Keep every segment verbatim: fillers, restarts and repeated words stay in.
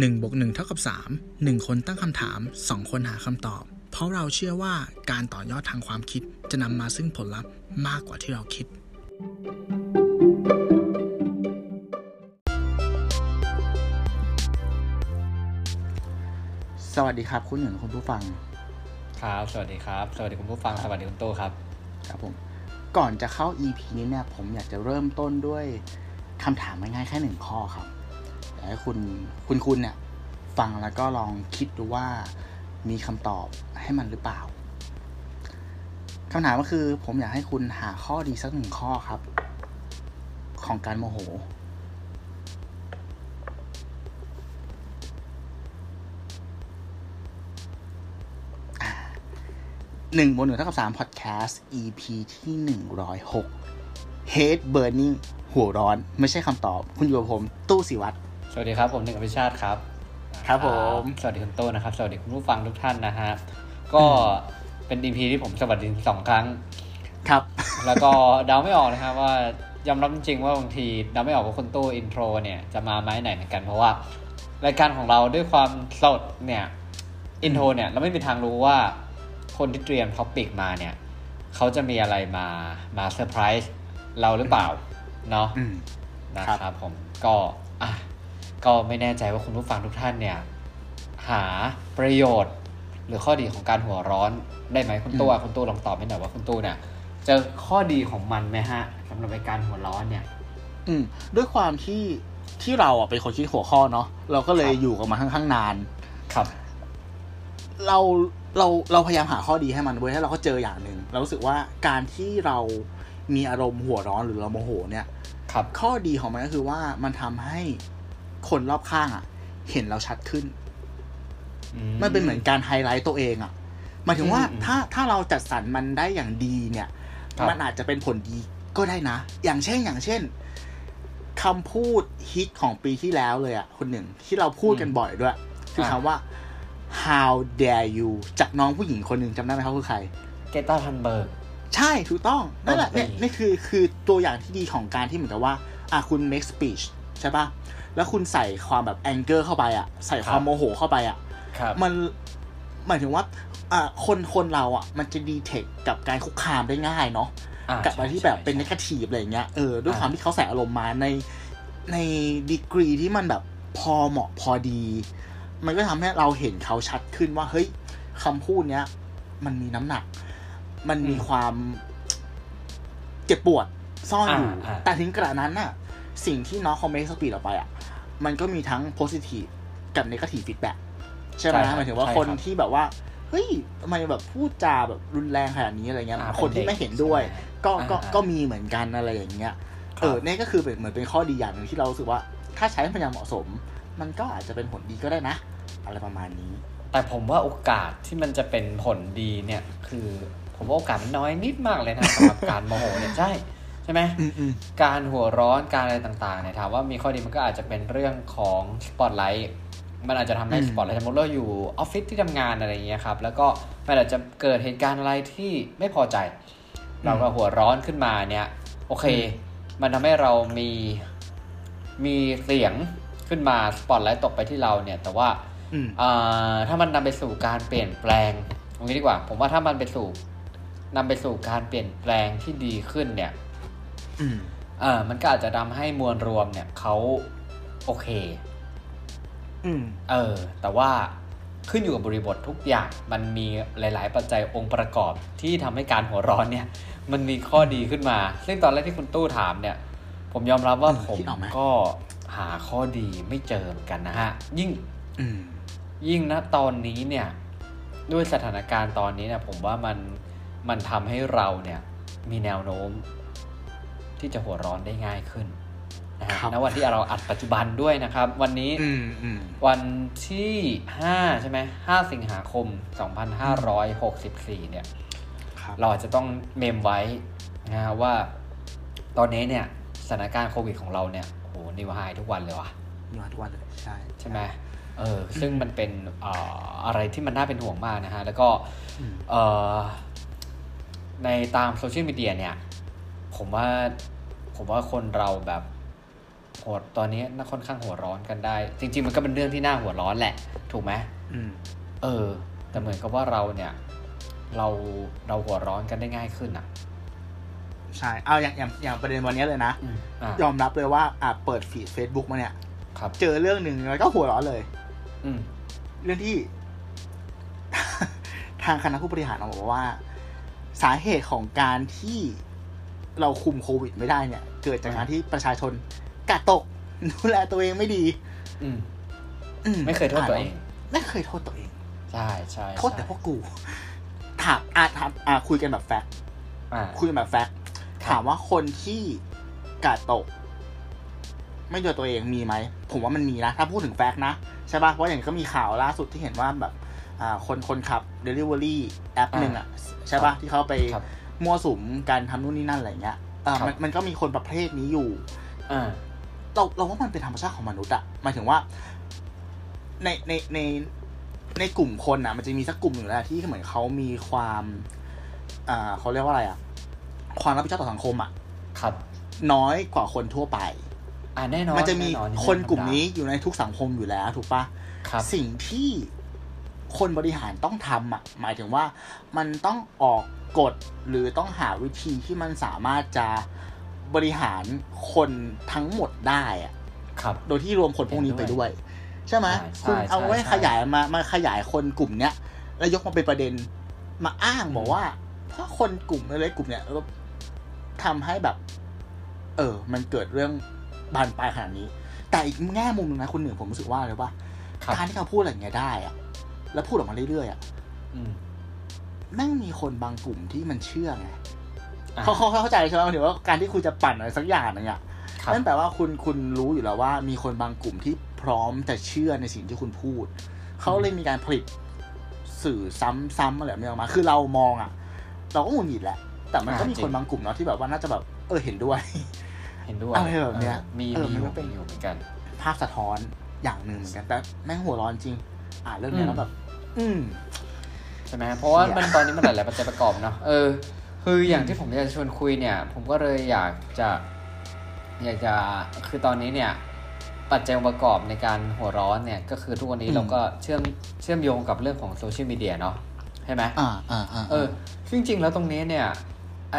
หนึ่งบวกหนึ่งเท่ากับสาม หนึ่งคนตั้งคำถามสองคนหาคำตอบเพราะเราเชื่อว่าการต่อยอดทางความคิดจะนำมาซึ่งผลลัพธ์มากกว่าที่เราคิดสวัสดีครับคุณหนึ่งคุณผู้ฟังครับสวัสดีครับสวัสดีคุณผู้ฟังสวัสดีคุณโตครับครับผมก่อนจะเข้า อี พี นี้เนี่ยผมอยากจะเริ่มต้นด้วยคำถามง่ายๆแค่หนึ่งข้อครับอยากให้คุณคุณคุณเนี่ยฟังแล้วก็ลองคิดดูว่ามีคำตอบให้มันหรือเปล่าคำถามก็คือผมอยากให้คุณหาข้อดีสักหนึ่งข้อครับของการโมโหหนึ่งบนหนึ่งเท่ากับสาม podcast อี พี ที่หนึ่งร้อยหก hate burning หัวร้อนไม่ใช่คำตอบคุณอยู่กับผมตู้ศิวัตรสวัสดีครับผมหนึ่งอภิชาติครับครับผมสวัสดีคุณโต้นะครับสวัสดีคุณผู้ฟังทุกท่านนะฮะก็เป็น อี พี ที่ผมสวัสดีสองครั้งครับแล้วก็เดาไม่ออกนะครับว่ายอมรับจริงๆว่าบางทีเดาไม่ออกว่าคุณโต้อินโทรเนี่ยจะมาไม้ไหนเหมือนกันเพราะว่ารายการของเราด้วยความสดเนี่ยอินโทรเนี่ยเราไม่มีทางรู้ว่าคนที่เตรียมท็อปิกมาเนี่ยเขาจะมีอะไรมามาเซอร์ไพรส์เราหรือเปล่าเนาะนะครับผมก็อ่ะก็ไม่แน่ใจว่าคุณผู้ฟังทุกท่านเนี่ยหาประโยชน์หรือข้อดีของการหัวร้อนได้ไหมคุณตู้คุณตู้ลองตอบให้หน่อยว่าคุณตู้เนี่ยเจอข้อดีของมันไหมฮะสำหรับการหัวร้อนเนี่ยอืมด้วยความที่ที่เราอ่ะเป็นคนคิดหัวข้อเนาะเราก็เลยอยู่กับมันค่อนข้างนานครับเราเราเราพยายามหาข้อดีให้มันเว้ยแล้วเราก็เจออย่างหนึ่งเรารู้สึกว่าการที่เรามีอารมณ์หัวร้อนหรือเราโมโหเนี่ยครับข้อดีของมันก็คือว่ามันทำให้คนรอบข้างอ่ะเห็นเราชัดขึ้นมันเป็นเหมือนการไฮไลท์ตัวเองอ่ะหมายถึงว่าถ้าถ้าเราจัดสรรมันได้อย่างดีเนี่ยมันอาจจะเป็นผลดีก็ได้นะอย่างเช่นอย่างเช่นคำพูดฮิตของปีที่แล้วเลยอ่ะคนหนึ่งที่เราพูดกันบ่อยด้วยคือคำว่าhow dare you จากน้องผู้หญิงคนหนึ่งจำได้ไหมครับคือใครเกต้า ทันเบิร์กใช่ถูกต้องนั่นแหละเนี่ยนี่คือคือตัวอย่างที่ดีของการที่เหมือนกับว่าอ่ะคุณ make speech ใช่ป่ะแล้วคุณใส่ความแบบ anger เข้าไปอ่ะใส่ความโมโหเข้าไปอ่ะมันหมายถึงว่าอ่ะคนคนเราอ่ะมันจะ detect กับการคุกคามได้ง่ายเนาะกับอะไรที่แบบเป็น negative อะไรอย่างเงี้ยเออด้วยความที่เขาใส่อารมณ์มาในใน degree ที่มันแบบพอเหมาะพอดีมันก็ทำให้เราเห็นเขาชัดขึ้นว่าเฮ้ยคำพูดเนี้ยมันมีน้ำหนักมันมีความเจ็บปวดซ่อนอยู่แต่ถึงกระนั้นน่ะสิ่งที่น้องคอมเมนต์สปีดออกไปอ่ะมันก็มีทั้ง positive กับ negative feedback ใช่ไหมหมายถึงว่าคนที่แบบว่าเฮ้ยทำไมแบบพูดจาแบบรุนแรงขนาดนี้อะไรเงี้ยคนที่ไม่เห็นด้วยก็ก็ก็มีเหมือนกันอะไรอย่างเงี้ยเออนี่ก็คือเหมือนเป็นข้อดีอย่างนึงที่เรารู้สึกว่าถ้าใช้พยายามเหมาะสมมันก็อาจจะเป็นผลดีก็ได้นะอะไรประมาณนี้แต่ผมว่าโอกาสที่มันจะเป็นผลดีเนี่ยคือผมว่าโอกาสมันน้อยนิดมากเลยนะสำหรับการโมโหเนี่ยใช่ใช่ไหมการหัวร้อนการอะไรต่างๆเนี่ยถามว่ามีข้อดีมันก็อาจจะเป็นเรื่องของสปอตไลท์มันอาจจะทำให้สปอตไลท์สมมติเราอยู่ออฟฟิศที่ทำงานอะไรอย่างเงี้ยครับแล้วก็มันอาจจะเกิดเหตุการณ์อะไรที่ไม่พอใจเราก็หัวร้อนขึ้นมาเนี่ยโอเคมันทำให้เรามีมีเสียงขึ้นมาสปอตไลท์ตกไปที่เราเนี่ยแต่ว่าถ้ามันนำไปสู่การเปลี่ยนแปลงตรงนี้ดีกว่าผมว่าถ้ามันไปสู่นำไปสู่การเปลี่ยนแปลงที่ดีขึ้นเนี่ยเออมันก็อาจจะทำให้มวลรวมเนี่ยเขาโอเคเออแต่ว่าขึ้นอยู่กับบริบททุกอย่างมันมีหลายๆปัจจัยองค์ประกอบที่ทำให้การหัวร้อนเนี่ยมันมีข้อดีขึ้นมาซึ่งตอนแรกที่คุณตู้ถามเนี่ยผมยอมรับว่าผมก็หาข้อดีไม่เจอเหมือนกันนะฮะยิ่งยิ่งนะตอนนี้เนี่ยด้วยสถานการณ์ตอนนี้เนี่ยผมว่ามันมันทำให้เราเนี่ยมีแนวโน้มที่จะหัวร้อนได้ง่ายขึ้นนะฮะณวันที่เราอัดปัจจุบันด้วยนะครับวันนี้วันที่ห้าใช่ไหมห้าสิงหาคมสองพันห้าร้อยหกสิบสี่เนี่ยเราอาจจะต้องเมมไว้นะฮะว่าตอนนี้เนี่ยสถานการณ์โควิดของเราเนี่ยโหนิวไฮทุกวันเลยว่ะนิวไฮทุกวันเลยใช่ใช่ไหมเออซึ่งมันเป็น อ, อะไรที่มันน่าเป็นห่วงมากนะฮะแล้วก็ในตามโซเชียลมีเดียเนี่ยผมว่าผมว่าคนเราแบบ โหดตอนนี้น่าค่อนข้างหัวร้อนกันได้จริงๆมันก็เป็นเรื่องที่น่าหัวร้อนแหละถูกไหมอืมเออแต่เหมือนกับว่าเราเนี่ยเราเราหัวร้อนกันได้ง่ายขึ้นอ่ะใช่เอาอย่างอย่างอย่างประเด็นวันนี้เลยนะยอมรับเลยว่าอ่ะเปิดฟีด Facebook มาเนี่ยเจอเรื่องหนึ่งแล้วก็หัวร้อนเลยเรื่องที่ทางคณะผู้บริหารบอกว่าสาเหตุของการที่เราคุมโควิดไม่ได้เนี่ยเกิดจากการที่ประชาชนกาตกดูแลตัวเองไม่ดีไม่เคยโทษตัวเองไม่เคยโทษตัวเองใช่ใช่โทษแต่พวกกูถามอาถามอาคุยกันแบบแฟกคุยกันแบบแฟกถามว่าคนที่กาตกไม่ดูตัวเองมีไหมผมว่ามันมีนะถ้าพูดถึงแฟกนะใช่ป่ะเพราะอย่างก็มีข่าวล่าสุดที่เห็นว่าแบบคนคนขับ delivery แอปหนึ่งอ่ะใช่ป่ะที่เขาไปมั่วสุมการทำนู่นนี่นั่นอะไรเงี้ยมันมันก็มีคนประเภทนี้อยู่เราเราว่ามันเป็นธรรมชาติของมนุษย์อะหมายถึงว่าในในในในกลุ่มคนนะมันจะมีสักกลุ่มหนึ่งแหละที่เหมือนเขามีความเขาเรียกว่าอะไรอะความรับผิดชอบต่อสังคมอะน้อยกว่าคนทั่วไปแน่นอนมันจะมีคนกลุ่มนี้อยู่ในทุกสังคมอยู่แล้วถูกปะสิ่งที่คนบริหารต้องทำอ่ะหมายถึงว่ามันต้องออกกฎหรือต้องหาวิธีที่มันสามารถจะบริหารคนทั้งหมดได้อ่ะครับโดยที่รวมคนพวกนี้ไปด้วยใช่ไหมคุณเอาไว้ขยายมามาขยายคนกลุ่มเนี้ยแล้วยกมาเป็นประเด็นมาอ้างบอกว่าเพราะคนกลุ่มอะไรกลุ่มเนี้ยทำให้แบบเออมันเกิดเรื่องบานปลายขนาดนี้แต่อีกแง่มุมนึงนะคุณหนึ่งผมรู้สึกว่าเลยว่าการที่เขาพูดอะไรอย่างเงี้ยได้อ่ะแล้วพูดออกมาเรื่อยๆอ่ะแม่งมีคนบางกลุ่มที่มันเชื่อไงเขาเขาเข้าใจใช่ไหมหมายถึงว่าการที่คุณจะปั่นอะไรสักอย่างเนี่ยนั่นแปลว่าคุณคุณรู้อยู่แล้วว่ามีคนบางกลุ่มที่พร้อมจะเชื่อในสิ่งที่คุณพูดเขาเลยมีการผลิตสื่อซ้ำๆอะไรแบบนี้ออกมาคือเรามองอ่ะเราก็หงุดหงิดแหละแต่มันก็มีคนบางกลุ่มเนาะที่แบบว่าน่าจะแบบเออเห็นด้วยเห็นด้วยอะไรแบบเนี้ยมีมีก็เป็นอยู่เหมือนกันภาพสะท้อนอย่างนึงเหมือนกันแต่แม่งหัวร้อนจริงอ่าเรื่องนี้แล้วแบบอืมใช่ไหมเพราะว่ามันตอนนี้มันหลายๆปัจจัยประกอบเนาะเออคืออย่างที่ผมอยากจะชวนคุยเนี่ยผมก็เลยอยากจะอยากจะคือตอนนี้เนี่ยปัจจัยประกอบในการหัวร้อนเนี่ยก็คือทุกวันนี้เราก็เชื่อมเชื่อมโยงกับเรื่องของโซเชียลมีเดียเนาะใช่ไหมอ่าอ่าอ่าเออซึ่งจริงแล้วตรงนี้เนี่ยไอ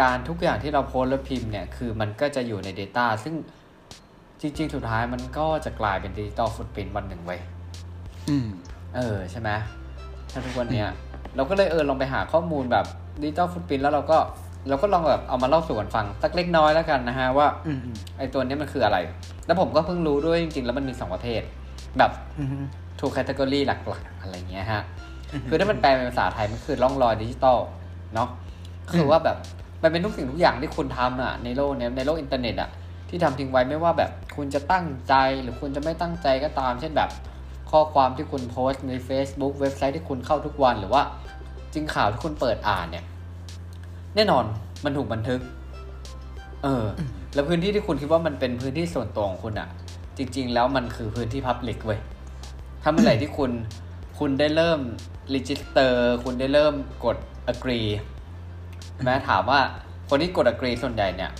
การทุกอย่างที่เราโพสต์และพิมพ์เนี่ยคือมันก็จะอยู่ใน data ซึ่งจริงๆสุดท้ายมันก็จะกลายเป็น digital footprint วันหนึ่งไว้อืมเออใช่ไหมถ้าทุกวันเนี้ยเราก็เลยเออลองไปหาข้อมูลแบบ Digital Footprint แล้วเราก็เราก็ลองแบบเอามาเล่าสู่กันฟังสักเล็กน้อยแล้วกันนะฮะว่าไอ้ตัวนี้มันคืออะไรแล้วผมก็เพิ่งรู้ด้วยจริงๆแล้วมันมีสองประเภทแบบทูแคททอกอรี่หลักๆอะไรเงี้ยฮะคือถ้ามันแปลเป็นภาษาไทยมันคือร่องรอยดิจิตอลเนาะคือว่าแบบมันเป็นทุกสิ่งทุกอย่างที่คุณทำอ่ะในโลกเนี้ยในโลกอินเทอร์เน็ตอ่ะที่ทำทิ้งไว้ไม่ว่าแบบคุณจะตั้งใจหรือคุณจะไม่ตั้งใจก็ตามเช่นแบบข้อความที่คุณโพสต์ใน Facebook เว็บไซต์ที่คุณเข้าทุกวันหรือว่าจริงข่าวที่คุณเปิดอ่านเนี่ยแน่นอนมันถูกบันทึกเออแล้วพื้นที่ที่คุณคิดว่ามันเป็นพื้นที่ส่วนตัวของคุณอะจริงๆแล้วมันคือพื้นที่ Public เว้ยถ้าเมื่อไหร่ที่คุณคุณได้เริ่ม register คุณได้เริ่มกด agree แม้ถามว่าคนที่กด agree ส่วนใหญ่เนี่ย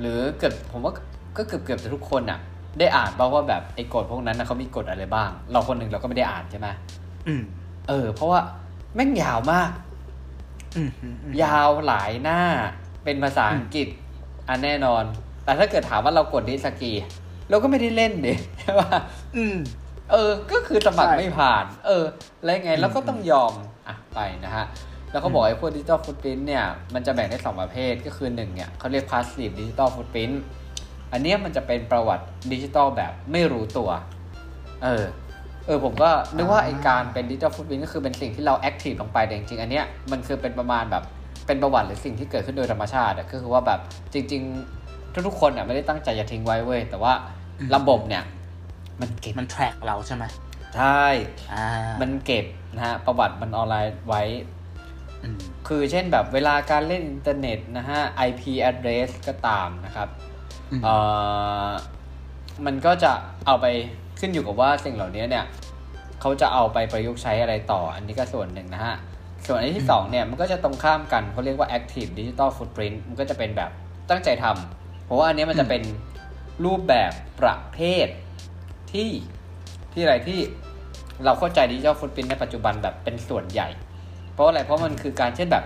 หรือเกือบผมว่าก็เกือบๆจะทุกคนอะได้อ่านเพราะว่าแบบไอ้กฎพวกนั้นนะเขามีกฎอะไรบ้างเราคนหนึ่งเราก็ไม่ได้อ่านใช่ไหมอืมเออเพราะว่าแม่งยาวมากยาวหลายหน้าเป็นภาษาอังกฤษอ่ะแน่นอนแต่ถ้าเกิดถามว่าเรากดดิสกีเราก็ไม่ได้เล่นดิใช่ป่ะอืมเออก็คือสมัครไม่ผ่านเออแล้วไงเราก็ต้องยอมอ่ะไปนะฮะแล้วเขาบอกไอ้พวกดิจิตอลฟุตปรินท์เนี่ยมันจะแบ่งได้สองประเภทก็คือหนึ่งเนี่ยเขาเรียกพาสซีฟดิจิตอลฟุตปรินท์อันนี้มันจะเป็นประวัติดิจิตอลแบบไม่รู้ตัวเออเออผมก็นึกว่าไอ้การเป็นดิจิตอลฟุตพิ้นก็คือเป็นสิ่งที่เราแอคทีฟลงไปแต่จริงๆอันเนี้ยมันคือเป็นประมาณแบบเป็นประวัติหรือสิ่งที่เกิดขึ้นโดยธรรมชาติก็คือว่าแบบจริงๆทุกๆคนอ่ะไม่ได้ตั้งใจจะทิ้งไว้เว้ยแต่ว่าระบบเนี่ยมันเก็บมันแทร็กเราใช่ไหมใช่มันเก็บนะฮะประวัติมันออนไลน์ไว้คือเช่นแบบเวลาการเล่นอินเทอร์เน็ตนะฮะ ไอ พี address ก็ตามนะครับเอ่อมันก็จะเอาไปขึ้นอยู่กับว่าสิ่งเหล่านี้เนี่ยเขาจะเอาไปประยุกต์ใช้อะไรต่ออันนี้ก็ส่วนหนึ่งนะฮะส่วนอันที่สองเนี่ยมันก็จะตรงข้ามกันเขาเรียกว่า active digital footprint มันก็จะเป็นแบบตั้งใจทำเพราะว่าอันนี้มันจะเป็น รูปแบบประเภทที่ที่อะไรที่เราเข้าใจดิจิทัลฟุตพริ้นท์ในปัจจุบันแบบเป็นส่วนใหญ่เพราะอะไรเพราะมันคือการเช่นแบบ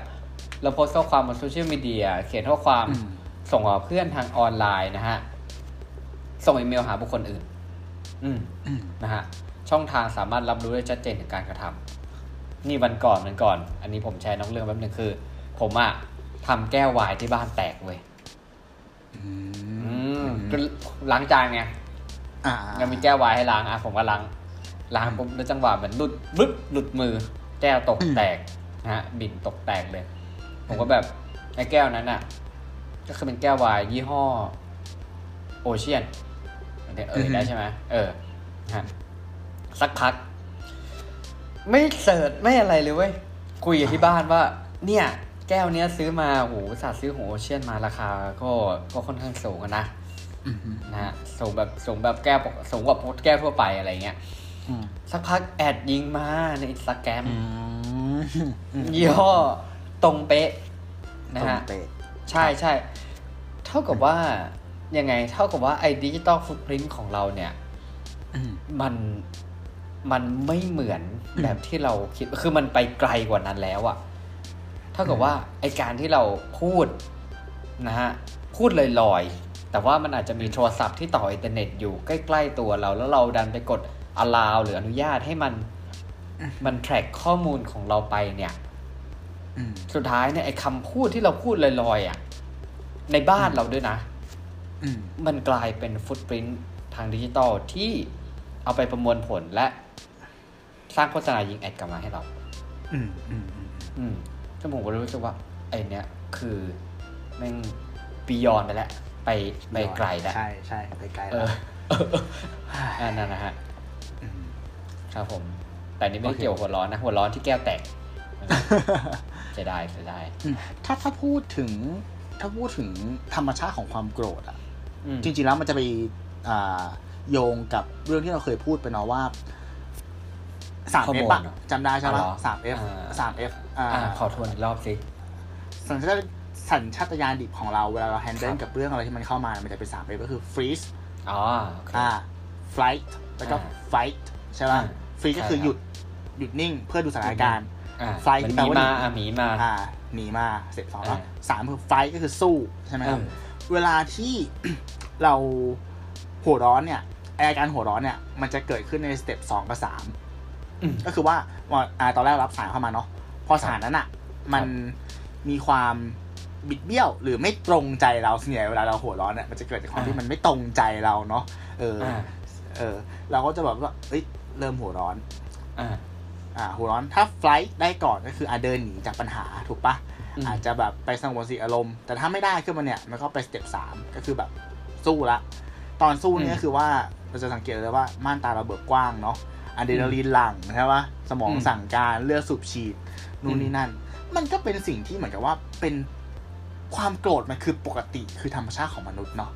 เราโพสต์ข้อความบนโซเชียลมีเดียเขียนข้อความส่งต่อเพื่อนทางออนไลน์นะฮะส่งอีเมลหาบุคคลอื่นอืมนะฮะช่องทางสามารถรับรู้ได้ชัดเจนถึงการกระทำนี่วันก่อนวันก่อนอันนี้ผมแชร์น้องเรื่องแป๊บนึงคือผมอะทำแก้ววายที่บ้านแตกเว้ยอืมคือล้างจานไงอ่ายังมีแก้ววายให้ล้างอ่ะผมก็ล้างล้างปุ๊บแล้วจังหวะมันหลุดบึ๊บหลุดมือแก้วตกแตกนะฮะบินตกแตกเลยผมก็แบบไอ้แก้วนั้นน่ะก็คือเป็นแก้ววายยี่ห้อโอเชียนเออได้ใช่ไหมเออฮะสักพักไม่เสิร์ชไม่อะไรเลยเว้ยคุยกับที่บ้านว่าเนี่ยแก้วเนี้ยซื้อมาโหสาดซื้อของโอเชียนมาราคาก็ก็ค่อนข้างสูงนะนะฮะสูงแบบสูงแบบแก้วสูงกว่าแก้วทั่วไปอะไรเงี้ยสักพักแอดยิงมาใน Instagram ยี่ห้อตรงเป๊ะนะฮะใช่ใช่เท่ากับว่ายังไงเท่ากับว่าไอ้ Digital Footprint ของเราเนี่ยมันมันไม่เหมือนแบบที่เราคิดคือมันไปไกลกว่านั้นแล้วอะเท่ากับว่าไอ้การที่เราพูดนะฮะพูดลอยๆแต่ว่ามันอาจจะมีโทรศัพท์ที่ต่ออินเทอร์เน็ตอยู่ใกล้ๆตัวเราแล้วเราดันไปกดallow หรืออนุญาตให้มันมัน track ข้อมูลของเราไปเนี่ยสุดท้ายเนี่ยไอ้คำพูดที่เราพูดลอยๆอ่ะในบ้านเราด้วยนะมันกลายเป็นฟุตพริ้นท์ทางดิจิตอลที่เอาไปประมวลผลและสร้างโฆษณายิงแอดกลับมาให้เราอืมอืมอืมซึ่งผมก็รู้สึกว่าไอ้เนี่ยคือแม่ง beyond ไปแล้วไปไปไกลแล้วใช่ใช่ไปไกลแล้วนั่นนะฮะครับผมแต่นี่ไม่เกี่ยวหัวร้อนนะหัวร้อนที่แก้วแตกจะได้จะได้ถ้าถ้าพูดถึงถ้าพูดถึงธรรมชาติของความโกรธอ่ะจริงๆแล้วมันจะไปโยงกับเรื่องที่เราเคยพูดไปเนาะว่า สาม เอฟ ป่ะจำได้ใช่ไหม สาม เอฟ สาม เอฟ ขอทวนอีกรอบสิสัญชาติสัญชาตญาณดิบของเราเวลาเราแฮนเดิลกับเรื่องอะไรที่มันเข้ามามันจะเป็น สาม เอฟ ก็คือ freeze อ๋ออ่า flight แล้วก็ fightใช่ป่ะฟรีก็คือหยุดหยุดนิ่งเพื่อดูสถานการณ์ไฟแปลว่าหนีมาอ่าหนีมาเสร็จสองแล้วสามคือไฟก็คือสู้ใช่ไหมครับเวลาที่เราหัวร้อนเนี่ยอาการหัวร้อนเนี่ยมันจะเกิดขึ้นในสเต็ปสองกับสามก็คือว่าตอนแรกรับสารเข้ามาเนาะพอสารนั้นอ่ะมันมีความบิดเบี้ยวหรือไม่ตรงใจเราส่วนใหญ่เวลาเราหัวร้อนเนี่ยมันจะเกิดจากความที่มันไม่ตรงใจเราเนาะเออเออเราก็จะแบบว่าเอ้ยเริ่มหัวร้อนอ่าอ่าหัวร้อนถ้าไฟท์ได้ก่อนก็คืออาเดินหนีจากปัญหาถูกปะอาจจะแบบไปสงบสติอารมณ์แต่ถ้าไม่ได้ขึ้นมาเนี่ยมันก็ไปสเต็ปสามก็คือแบบสู้ละตอนสู้เนี่ยคือว่าเราจะสังเกตเลยว่าม่านตาเราเบิกกว้างเนาะอะดรีนาลีนหลั่งใช่ปะสมองสั่งการเลือดสูบฉีดนู่นนี่นั่นมันก็เป็นสิ่งที่เหมือนกับว่าเป็นความโกรธมันคือปกติคือธรรมชาติของมนุษย์เนาะ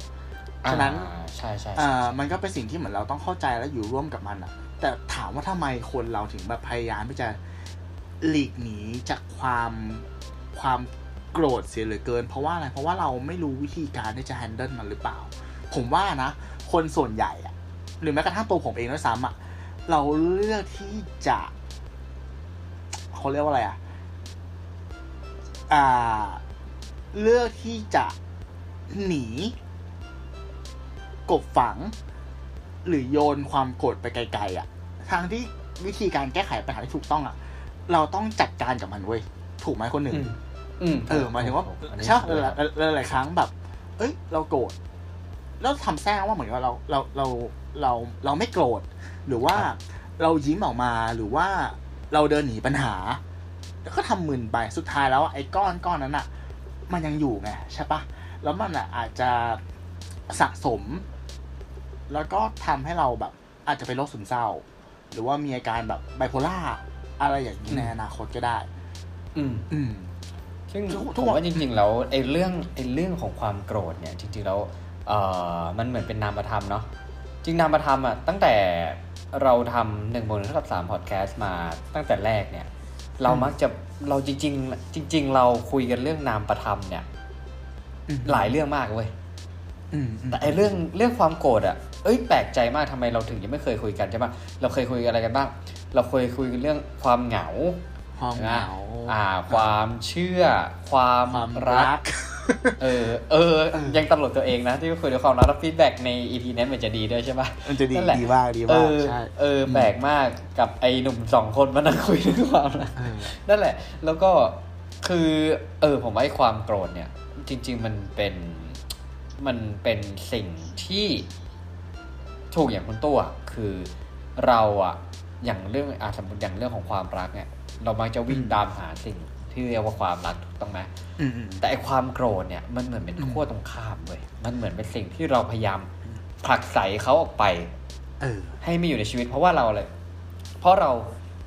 ฉะนั้นใช่ใช่อ่ามันก็เป็นสิ่งที่เหมือนเราต้องเข้าใจและอยู่ร่วมกับมันอะแต่ถามว่าทำไมคนเราถึงแบบพยายามที่จะหลีกหนีจากความความโกรธเสียเหลือเกินเพราะว่าอะไรเพราะว่าเราไม่รู้วิธีการที่จะแฮนเดิลมันหรือเปล่าผมว่านะคนส่วนใหญ่อะหรือแม้กระทั่งตัวผมเองด้วยซ้ำอะเราเลือกที่จะเขาเรียกว่าอะไรอะอ่าเลือกที่จะหนีกบฝังหรือโยนความโกรธไปไกลๆอ่ะทางที่วิธีการแก้ไขปัญหาที่ถูกต้องอ่ะเราต้องจัดการกับมันเว้ยถูกไหมคนหนึ่งเออหมายถึงว่าใช่หลายๆครั้งแบบเอ้ยเราโกรธแล้วทำแซงว่าเหมือนว่าเราเราเราเราเราไม่โกรธหรือว่าเรายิ้มออกมาหรือว่าเราเดินหนีปัญหาแล้วก็ทำมึนไปสุดท้ายแล้วไอ้ก้อนก้อนนั้นอ่ะมันยังอยู่ไงใช่ปะแล้วมันอ่ะอาจจะสะสมแล้วก็ทำให้เราแบบอาจจะเป็นโรคซึมเศร้าหรือว่ามีอาการแบบไบโพล่าอะไรอย่างนี้ในอนาคตก็ได้อืมอืมซึ่งผมว่าจริงๆแล้วไอ้เรื่องไอ้เรื่องของความโกรธเนี่ยจริงๆแล้วเอ่อมันเหมือนเป็นนามธรรมเนาะจริงนามธรรมอ่ะตั้งแต่เราทำหนึ่งบนกับสามพอดแคสต์มาตั้งแต่แรกเนี่ยเรามักจะเราจริงๆจริงๆเราคุยกันเรื่องนามธรรมเนี่ยหลายเรื่องมากเว้ย แต่ไอ้เรื่องเรื่องความโกรธอ่ะเอ้ยแปลกใจมากทำไมเราถึงยังไม่เคยคุยกันใช่ป่ะเราเคยคุยอะไรกันบ้างเราเคยคุยกันเรื่องความเหงาความเหงาอ่าความเชื่อความรักเออเออยังตลกตัวเองนะที่คุยเรื่องความรักแล้วฟีดแบ็กใน อี พี นั้นมันจะดีด้วยใช่ป่ะมันจะดีดีมากดีมากใช่เออแปลกมากกับไอ้หนุ่มสองคนมานั่งคุยเรื่องความรักนั่นแหละแล้วก็คือเออผมว่าไอ้ความโกรธเนี่ยจริงๆมันเป็นมันเป็นสิ่งที่ถูกอย่างคุณตัวคือเราอะอย่างเรื่องอาสมมติอย่างเรื่องของความรักเนี่ยเรามักจะวิ่งตามหาสิ่งที่เรียกว่าความรักถูกต้องไหมแต่ไอความโกรธเนี่ยมันเหมือนเป็นขั้วตรงข้ามเลยมันเหมือนเป็นสิ่งที่เราพยายามผลักไสเขาออกไปเออให้ไม่อยู่ในชีวิตเพราะว่าเราเลยเพราะเรา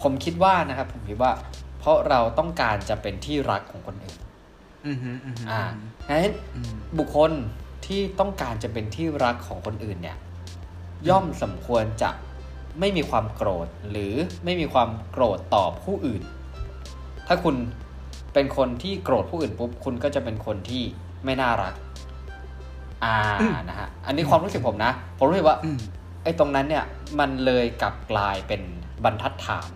ผมคิดว่านะครับผมคิดว่าเพราะเราต้องการจะเป็นที่รักของคนอื่นอือฮึอือฮึอ่างั้นบุคคลที่ต้องการจะเป็นที่รักของคนอื่นเนี่ยย่อมสมควรจะไม่มีความโกรธหรือไม่มีความโกรธต่อผู้อื่นถ้าคุณเป็นคนที่โกรธผู้อื่นปุ๊บคุณก็จะเป็นคนที่ไม่น่ารักอ่านะฮะอันนี้ความรู้สึกผมนะผมรู้สึกว่าไอ้ตรงนั้นเนี่ยมันเลยกลับกลายเป็นบรรทัดฐาน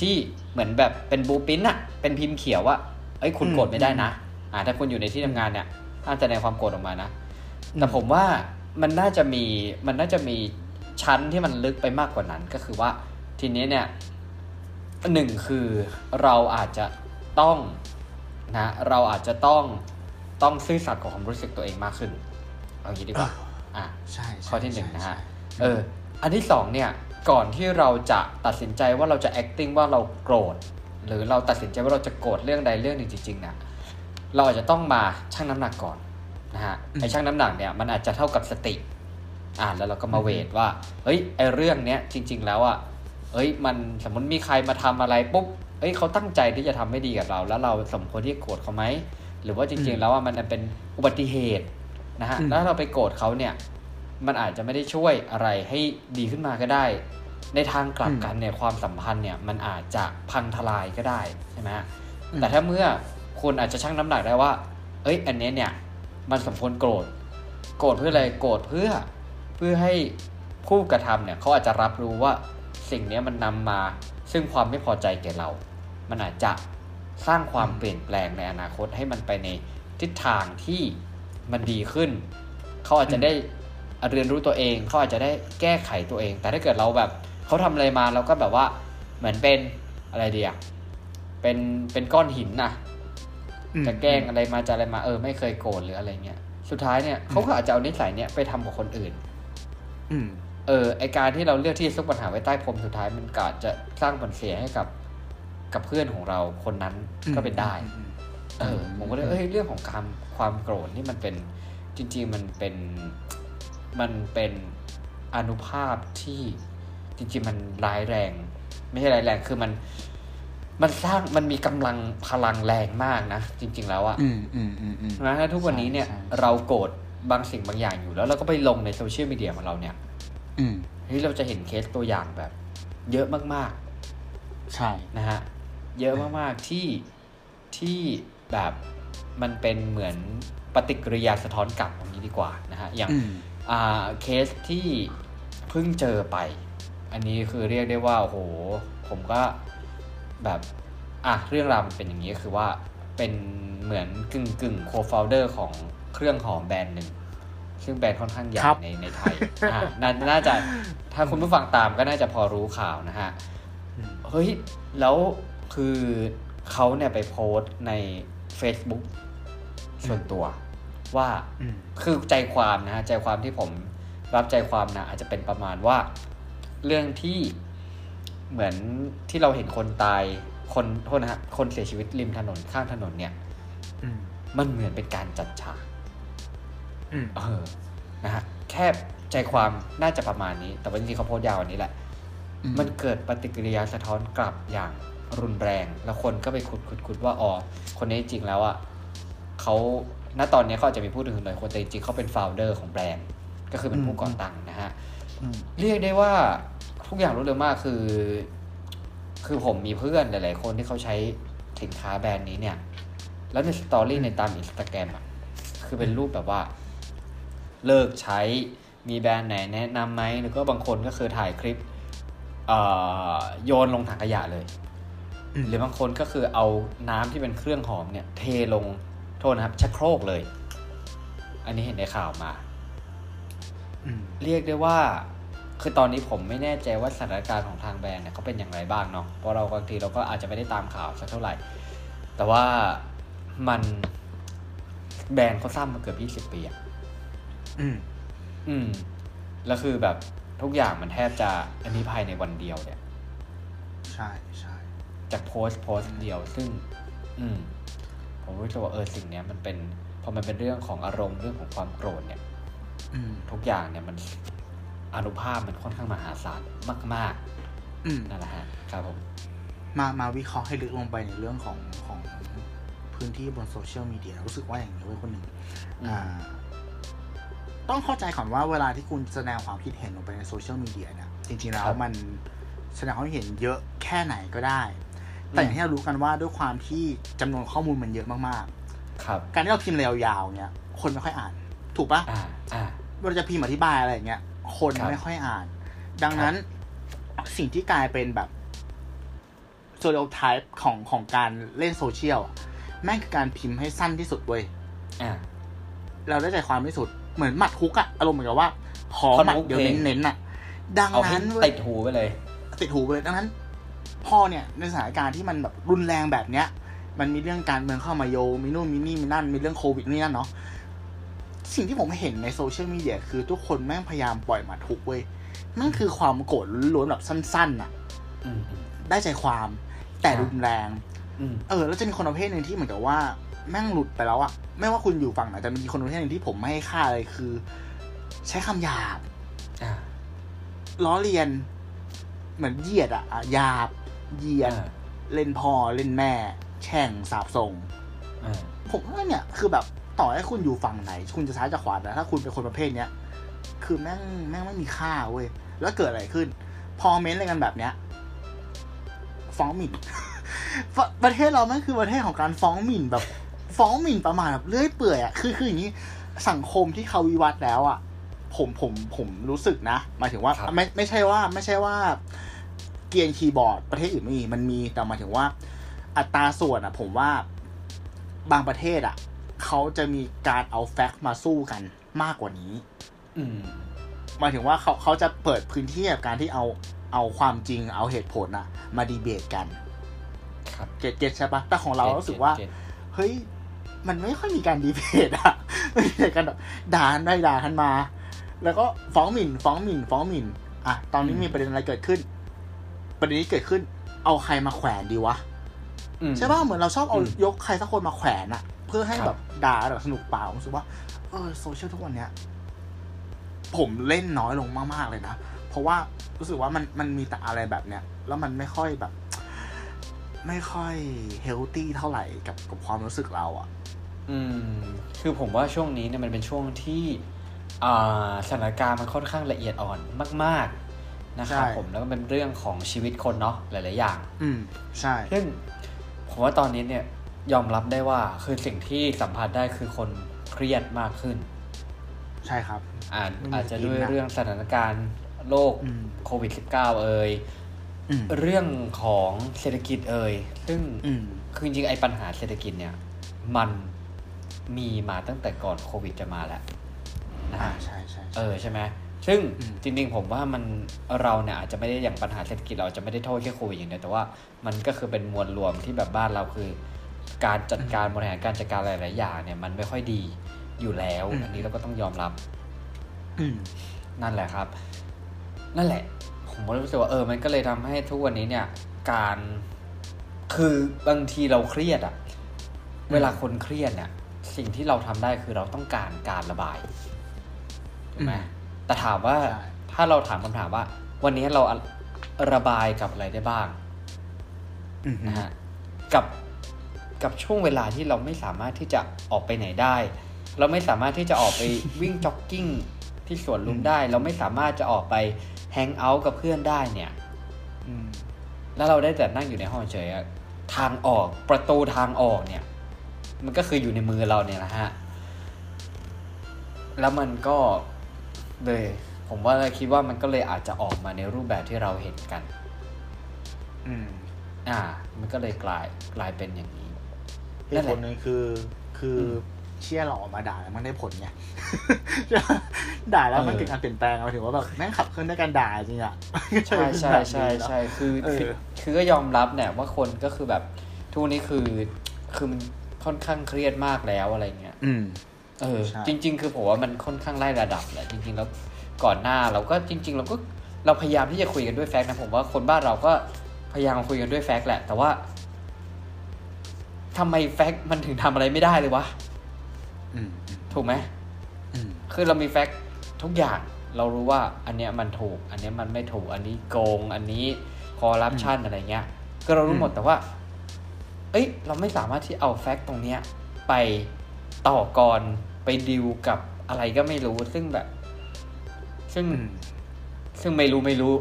ที่เหมือนแบบเป็นบลูพรินท์อะเป็นพิมพ์เขียวว่าเอ้ยคุณโกรธไม่ได้นะอ่าถ้าคุณอยู่ในที่ทำงานเนี่ยห้ามแสดงความโกรธออกมานะแต่ผมว่ามันน่าจะมีมันน่าจะมีชั้นที่มันลึกไปมากกว่านั้นก็คือว่าทีนี้เนี่ยหนึ่งคือเราอาจจะต้องนะเราอาจจะต้องต้องซื่อสัตย์กับความรู้สึกตัวเองมากขึ้นเอางี้ดีกว่าอ่ะใช่ข้อที่หนึ่งนะฮะเอออันที่สองเนี่ยก่อนที่เราจะตัดสินใจว่าเราจะ acting ว่าเราโกรธหรือเราตัดสินใจว่าเราจะโกรธเรื่องใดเรื่องหนึ่งจริงๆนะเราอาจจะต้องมาชั่งน้ำหนักก่อนนะฮะไอ้ชั่งน้ำหนักเนี่ยมันอาจจะเท่ากับสติอ่าแล้วเราก็มาเวทว่าเฮ้ยไอ้เรื่องเนี้ยจริงๆแล้วอ่ะเอ้ยมันสมมติมีใครมาทำอะไรปุ๊บเอ้ยเขาตั้งใจที่จะทำไม่ดีกับเราแล้วเราสมควรที่จะโกรธเขาไหมหรือว่าจริงๆแล้วว่ามันเป็นอุบัติเหตุนะฮะแล้วเราไปโกรธเขาเนี่ยมันอาจจะไม่ได้ช่วยอะไรให้ดีขึ้นมาก็ได้ในทางกลับกันเนี่ยความสัมพันธ์เนี่ยมันอาจจะพังทลายก็ได้ใช่ไหมแต่ถ้าเมื่อคุณอาจจะชั่งน้ำหนักได้ว่าเอ้ยอันนี้เนี่ยมันสมควรโกรธโกรธเพื่ออะไรโกรธเพื่อเพื่อให้ผู้กระทำเนี่ยเขาอาจจะรับรู้ว่าสิ่งนี้มันนำมาซึ่งความไม่พอใจแก่เรามันอาจจะสร้างความเปลี่ยนแปลงในอนาคตให้มันไปในทิศทางที่มันดีขึ้นเขาอาจจะได้เรียนรู้ตัวเองเขาอาจจะได้แก้ไขตัวเองแต่ถ้าเกิดเราแบบเขาทำอะไรมาเราก็แบบว่าเหมือนเป็นอะไรดีอะเป็นเป็นก้อนหินนะจะแกล้งอะไรมาจะอะไรมาเออไม่เคยโกรธหรืออะไรเงี้ยสุดท้ายเนี่ยเขาก็อาจจะเอานิสัยเนี้ยไปทำกับคนอื่นเออไอการที่เราเลือกที่จะซุกปัญหาไว้ใต้พรมสุดท้ายมันก็จะสร้างผลเสียให้กับกับเพื่อนของเราคนนั้นก็เป็นได้เออผมก็เลยเอ้ยเรื่องของความความโกรธนี่มันเป็นจริงๆมันเป็นมันเป็นอานุภาพที่จริงๆมันร้ายแรงไม่ใช่ร้ายแรงคือมันมันสร้างมันมีกำลังพลังแรงมากนะจริงๆแล้วอะนะถ้าทุกวันนี้เนี่ยเราโกรธบางสิ่งบางอย่างอยู่แล้วเราก็ไปลงในโซเชียลมีเดียของเราเนี่ยนี่เราจะเห็นเคสตัวอย่างแบบเยอะมากๆใช่นะฮะเยอะมากๆที่ที่แบบมันเป็นเหมือนปฏิกิริยาสะท้อนกลับอย่างนี้ดีกว่านะฮะอย่างอ่าเคสที่เพิ่งเจอไปอันนี้คือเรียกได้ว่าโอ้โหผมก็แบบอ่ะเรื่องราวมันเป็นอย่างนี้คือว่าเป็นเหมือนกึ่งกึ่งโคฟาวเดอร์ของเครื่องหอมแบรนด์หนึ่งซึ่งแบรนด์ค่อนข้างใหญ่ในในไทย น, น่าจะถ้าคุณผู้ฟังตามก็น่าจะพอรู้ข่าวนะฮะเฮ้ยแล้วคือเขาเนี่ยไปโพสต์ใน Facebook ส่วนตัวว่าคือใจความนะฮะใจความที่ผมรับใจความนะอาจจะเป็นประมาณว่าเรื่องที่เหมือนที่เราเห็นคนตายคนโทษนะฮะคนเสียชีวิตริมถนนข้างถนนเนี่ยมันเหมือนเป็นการจัดฉากเออนะฮะแค่ใจความน่าจะประมาณนี้แต่ว่าจริงๆเขาโพสต์ยาวอันนี้แหละมันเกิดปฏิกิริยาสะท้อนกลับอย่างรุนแรงแล้วคนก็ไปขุดๆว่าอ๋อคนนี้จริงแล้วอ่ะเขาณตอนนี้เขาอาจจะมีพูดถึงหน่อยคนแต่จริงๆเขาเป็น founder ของแบรนด์ก็คือเป็นผู้ก่อตั้งนะฮะเรียกได้ว่าทุกอย่างรู้เลยมากคือคือผมมีเพื่อนหลายๆคนที่เขาใช้สินค้าแบรนด์นี้เนี่ยแล้วในสตอรี่ในตาม Instagram อ่ะคือเป็นรูปแบบว่า เลิกใช้มีแบรนด์ไหนแนะนำไหมหรือก็บางคนก็คือถ่ายคลิปโยนลงถังขยะเลยหรือบางคนก็คือเอาน้ำที่เป็นเครื่องหอมเนี่ยเทลงโทษนะครับชักโครกเลยอันนี้เห็นในข่าวมาเรียกได้ว่าคือตอนนี้ผมไม่แน่ใจว่าสถานการณ์ของทางแบรนด์เนี่ยเขาเป็นอย่างไรบ้างเนาะเพราะเราบางทีเราก็อาจจะไม่ได้ตามข่าวสักเท่าไหร่แต่ว่ามันแบรนด์เขาสร้างมาเกือบยี่สิบปีอ่ะอืมอืมแล้วคือแบบทุกอย่างมันแทบจะอันนี้ภายในวันเดียวเนี่ยใช่ใช่จากโพสต์โพสต์เดียวซึ่งอืมผมรู้สึกว่าเออสิ่งเนี้ยมันเป็นพอมันเป็นเรื่องของอารมณ์เรื่องของความโกรธเนี่ยทุกอย่างเนี่ยมันอานุภาพมันค่อนข้างมหาศาลมากๆนั่นแหละฮะครับผมมามาวิเคราะห์ให้ลึกลงไปในเรื่องของของพื้นที่บนโซเชียลมีเดียรู้สึกว่าอย่างนี้เว้ยคนหนึ่งต้องเข้าใจก่อนว่าเวลาที่คุณแสดงความคิดเห็นลงไปในโซเชียลมีเดียเนี่ยจริงๆแล้วมันแสดงความเห็นเยอะแค่ไหนก็ได้แต่อย่างที่เรารู้กันว่าด้วยความที่จำนวนข้อมูลมันเยอะมากๆการที่เราพิมพ์ยาวๆเนี่ยคนไม่ค่อยอ่านถูกปะเราจะพิมพ์อธิบายอะไรอย่างเงี้ยคนไม่ค่อยอ่านดังนั้นสิ่งที่กลายเป็นแบบสเตอริโอไทป์ของของการเล่นโซเชียลแม่งคือการพิมพ์ให้สั้นที่สุดเว้ยเราได้ใจความที่สุดเหมือนหมัดคุกอะอารมณ์เหมือนกับว่าขอหมัดเดี๋ยวเน้นๆอะดังนั้นติดหูไปเลยติดหูไปเลยดังนั้นพ่อเนี่ยในสถานการณ์ที่มันแบบรุนแรงแบบเนี้ยมันมีเรื่องการเมืองเข้ามาโยมีนู่นมีนี่มีนั่นมีเรื่องโควิดนี่นั่นเนาะสิ่งที่ผมเห็นในโซเชียลมีเดียคือทุกคนแม่งพยายามปล่อยมาทุกเว้ยนั่นคือความโกรธล้วนแบบสั้นๆน่ะได้ใจความแต่รุนแรงเออแล้วจะมีคนประเภทนึงที่เหมือนกับว่าแม่งหลุดไปแล้วอะไม่ว่าคุณอยู่ฝั่งไหนแต่มีคนประเภทนึงที่ผมไม่ให้ค่าเลยคือใช้คำหยาบล้อเลียนเหมือนเหยียดอะหยาบเหยียดเล่นพ่อเล่นแม่แช่งสาปส่งผมว่าเนี่ยคือแบบต่อให้คุณอยู่ฝั่งไหนคุณจะซ้ายจะขวาแต่ถ้าคุณเป็นคนประเภทเนี้ยคือแม่งแม่งไม่มีค่าเว้ยแล้วเกิดอะไรขึ้นพอเม้นอะไรกันแบบเนี้ยฟ้องหมิ่น ประเทศเราแม่งคือประเทศของการฟ้องหมิ่นแบบฟ้องหมิ่นประมาณแบบเลื่อยเปื่อยอ่ะคือคืออย่างนี้สังคมที่เขาวิวัฒน์แล้วอ่ะผมผมผมรู้สึกนะหมายถึงว่าไม่ไม่ใช่ว่าไม่ใช่ว่าเกรียนคีย์บอร์ดประเทศอื่นไม่มีมันมีแต่หมายถึงว่าอัตราส่วนอ่ะผมว่าบางประเทศอ่ะเขาจะมีการเอาแฟกต์มาสู้กันมากกว่านี้หมายถึงว่าเขาเขาจะเปิดพื้นที่กับการที่เอาเอาความจริงเอาเหตุผลนะมาดีเบตกันเก็ตเก็ตใช่ปะแต่ของเรารู้สึกว่าเฮ้ยมันไม่ค่อยมีการดีเบตอะไม่มีการด่ากันได้ด่ากันมาแล้วก็ฟ้องหมิ่นฟ้องหมิ่นฟ้องหมิ่นอ่ะตอนนี้มีประเด็นอะไรเกิดขึ้นประเด็นนี้เกิดขึ้นเอาใครมาแขวนดีวะใช่ปะเหมือนเราชอบเอายกใครสักคนมาแขวนอะเพื่อให้แบบด่าแบบสนุกเปล่าผมรู้สึกว่าเออโซเชียลทุกวันเนี้ยผมเล่นน้อยลงมากๆเลยนะเพราะว่ารู้สึกว่ามันมันมีแต่อะไรแบบเนี้ยแล้วมันไม่ค่อยแบบไม่ค่อยเฮลตี้เท่าไหร่กับกับความรู้สึกเราอ่ะอืมคือผมว่าช่วงนี้เนี่ยมันเป็นช่วงที่อ่าสถานการณ์มันค่อนข้างละเอียดอ่อนมากๆนะครับผมแล้วก็เป็นเรื่องของชีวิตคนเนาะหลายๆอย่างอืมใช่ซึ่งผมว่าตอนนี้เนี่ยยอมรับได้ว่าคือสิ่งที่สัมผัสได้คือคนเครียดมากขึ้นใช่ครับอาจอาจจะด้วยเรื่องสถานการณ์โรคโควิด สิบเก้า เอ่ยเรื่องของเศรษฐกิจเอ่ยซึ่งคือจริงๆไอ้ปัญหาเศรษฐกิจเนี่ยมันมีมาตั้งแต่ก่อนโควิดจะมาแล้วนะฮะใช่ใช่เออใช่ไหมซึ่งจริงๆผมว่ามันเราเนี่ยอาจจะไม่ได้อย่างปัญหาเศรษฐกิจเราจะไม่ได้โทษแค่โควิดอย่างเดียวแต่ว่ามันก็คือเป็นมวลรวมที่แบบบ้านเราคือการจัดการบริหารการจัดการหลายๆอย่างเนี่ยมันไม่ค่อยดีอยู่แล้วอันนี้เราก็ต้องยอมรับนั่นแหละครับนั่นแหละผมก็รู้สึกว่าเออมันก็เลยทำให้ทุกวันนี้เนี่ยการคือบางทีเราเครียดอะเวลาคนเครียดเนี่ยสิ่งที่เราทำได้คือเราต้องการการระบายถูกไหมแต่ถามว่าถ้าเราถามคำถามว่าวันนี้เราระบายกับอะไรได้บ้างนะฮะกับกับช่วงเวลาที่เราไม่สามารถที่จะออกไปไหนได้เราไม่สามารถที่จะออกไปวิ่งจ็อกกิ้งที่สวนลุมได้เราไม่สามารถจะออกไปแฮงเอาท์กับเพื่อนได้เนี่ยแล้วเราได้แต่นั่งอยู่ในห้องเฉยทางออกประตูทางออกเนี่ยมันก็คืออยู่ในมือเราเนี่ยนะฮะ แล้วมันก็เลยผมว่าคิดว่ามันก็เลยอาจจะออกมาในรูปแบบที่เราเห็นกันอืมอ่ามันก็เลยกลายกลายเป็นอย่างนี้เหตุผลนึงคือคือเชี่ยเราออกมาด่าแล้วมันได้ผลไง ด่าแล้วมันเกิดการเปลี่ยนแปลงเราถือว่าแบบแม่งขับเคลื่อนด้วยการด่าจริงอ่ะ ใช่ใช่ใช่ใช่คือคือก็ยอมรับเนี่ยว่าคนก็คือแบบทุกนี้คือคือมันค่อนข้างเครียดมากแล้วอะไรเงี้ยอืมเออจริงๆคือผมว่ามันค่อนข้างไล่ระดับแหละจริงๆแล้วก่อนหน้าเราก็จริงๆเราก็เราพยายามที่จะคุยกันด้วยแฟกต์นะผมว่าคนบ้านเราก็พยายามคุยกันด้วยแฟกต์แหละแต่ว่าทำไมแฟกต์มันถึงทำอะไรไม่ได้เลยวะถูกไหมคือเรามีแฟกต์ทุกอย่างเรารู้ว่าอันเนี้ยมันถูกอันเนี้ยมันไม่ถูกอันนี้โกงอันนี้คอร์รัปชันอะไรเงี้ยก็เรารู้หมดแต่ว่าเอ้ยเราไม่สามารถที่เอาแฟกต์ตรงเนี้ยไปต่อกรไปดิวกับอะไรก็ไม่รู้ซึ่งแบบซึ่งซึ่งไม่รู้ไม่รู้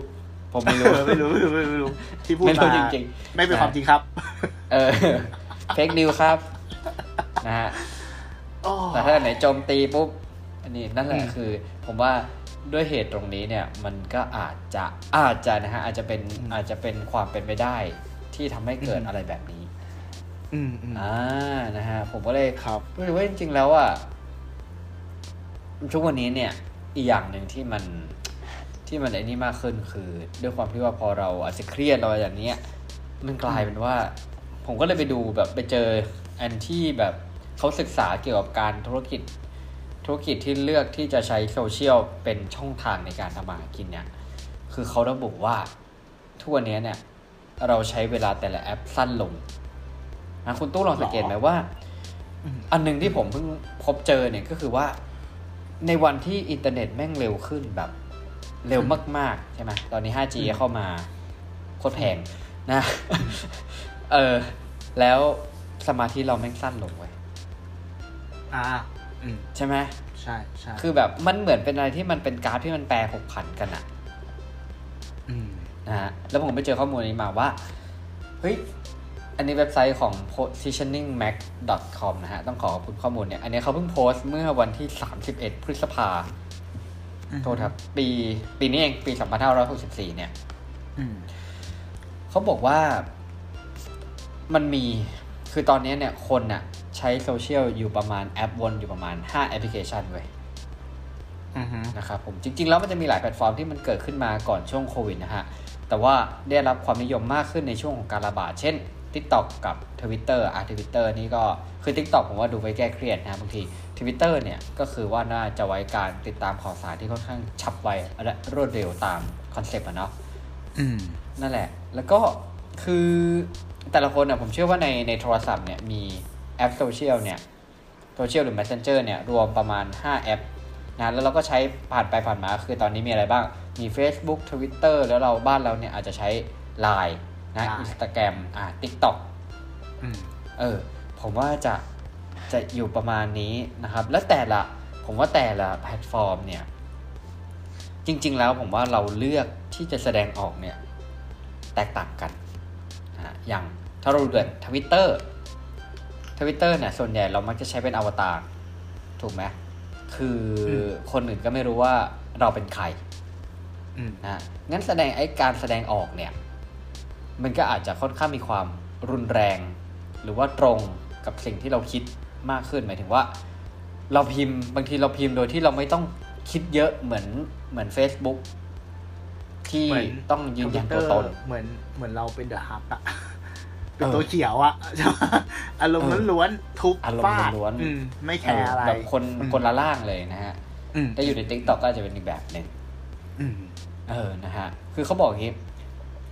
ผมไม่รู้ไม่รู้ไม่รู้ไม่รู้ที่พูดมาจริงๆไม่เป็นความจริงครับเออเฟกนิวครับนะฮะแต่ถ้าไหนโจมตีปุ๊บอันนี้นั่นแหละคือผมว่าด้วยเหตุตรงนี้เนี่ยมันก็อาจจะอาจจะนะฮะอาจจะเป็นอาจจะเป็นความเป็นไปได้ที่ทำให้เกิดอะไรแบบนี้อืมอ่านะฮะผมก็เลยรู้สึกว่าจริงๆแล้วอ่ะช่วงวันนี้เนี่ยอีกอย่างนึงที่มันที่มันไอ้นี่มากขึ้นคือด้วยความที่ว่าพอเราอาจจะเครียดเราอย่างเนี้ยมันกลายเป็นว่าผมก็เลยไปดูแบบไปเจออันที่แบบเขาศึกษาเกี่ยวกับการธุรกิจธุรกิจที่เลือกที่จะใช้โซเชียลเป็นช่องทางในการทำมาหากินเนี่ยคือเขาระบุว่าทั่วเนี้ยเนี่ยเราใช้เวลาแต่ละแอปสั้นลงนะคุณตู้ลองสังเกตไหมว่าอันนึงที่ผมเพิ่งพบเจอเนี่ยก็คือว่าในวันที่อินเทอร์เน็ตแม่งเร็วขึ้นแบบเร็วมากๆใช่ไหมตอนนี้ ห้าจี เข้ามาโคตรแพงนะเออแล้วสมาธิเราแม่งสั้นลงเว้ยอ่าอืมใช่ไหมใช่ใช่คือแบบมันเหมือนเป็นอะไรที่มันเป็นกราฟที่มันแปรผกผันกันอะอืมนะฮะแล้วผมไปเจอข้อมูลนี้มาว่าเฮ้ยอันนี้เว็บไซต์ของ positioning mac dot com นะฮะต้องขอขอบคุณข้อมูลเนี่ยอันนี้เขาเพิ่งโพสต์เมื่อวันที่สามสิบเอ็ดพฤษภาคมโทษครับปีปีนี้เองปีสองพันห้าร้อยหกสิบสี่เนี่ยเขาบอกว่ามันมีคือตอนนี้เนี่ยคนน่ะใช้โซเชียลอยู่ประมาณแอปวนอยู่ประมาณห้าแอปพลิเคชันเว้ยนะครับผมจริงๆแล้วมันจะมีหลายแพลตฟอร์มที่มันเกิดขึ้นมาก่อนช่วงโควิดนะฮะแต่ว่าได้รับความนิยมมากขึ้นในช่วงของการระบาดเช่น TikTok กับ Twitter อ่ะ Twitter นี่ก็คือ TikTok ผมว่าดูไว้แก้เครียดนะบางทีTwitter เนี่ยก็คือว่าน่าจะไว้การติดตามข่าวสารที่ค่อนข้างฉับไวและรวดเร็วตามคอนเซ็ปต์อ่ะเนาะอืมนั่นแหละแล้วก็คือแต่ละคนน่ะผมเชื่อว่าในในโทรศัพท์เนี่ยมีแอปโซเชียลเนี่ยโซเชียลหรือ Messenger เนี่ยรวมประมาณห้าแอปนะแล้วเราก็ใช้ผ่านไปผ่านมาคือตอนนี้มีอะไรบ้างมี Facebook Twitter แล้วเราบ้านเราเนี่ยอาจจะใช้ ไลน์ นะ Instagram อ่า TikTok อืมเออผมว่าจะจะอยู่ประมาณนี้นะครับและแต่ละผมว่าแต่ละแพลตฟอร์มเนี่ยจริงๆแล้วผมว่าเราเลือกที่จะแสดงออกเนี่ยแตกต่างกันนะอย่างถ้าเราดูแบบ Twitter Twitter เนี่ยส่วนใหญ่เรามักจะใช้เป็นอวตารถูกไหมคือคนอื่นก็ไม่รู้ว่าเราเป็นใครนะงั้นแสดงไอ้การแสดงออกเนี่ยมันก็อาจจะค่อนข้างมีความรุนแรงหรือว่าตรงกับสิ่งที่เราคิดมากขึ้นหมายถึงว่าเราพิมพ์บางทีเราพิมพ์โดยที่เราไม่ต้องคิดเยอะเหมือนเหมือน Facebook ที่ต้องยืนยันตัวตนเหมือนเหมือนเราเป็น The Hub อ่ะเป็นตัวเขียวอ่ะอารมณ์ล้วนๆทุบฟาดไม่แคร์อะไรแบบคนคนละล่างเลยนะฮะแต่อยู่ใน TikTok ก็จะเป็นอีกแบบนึงเออนะฮะคือเขาบอกอย่างงี้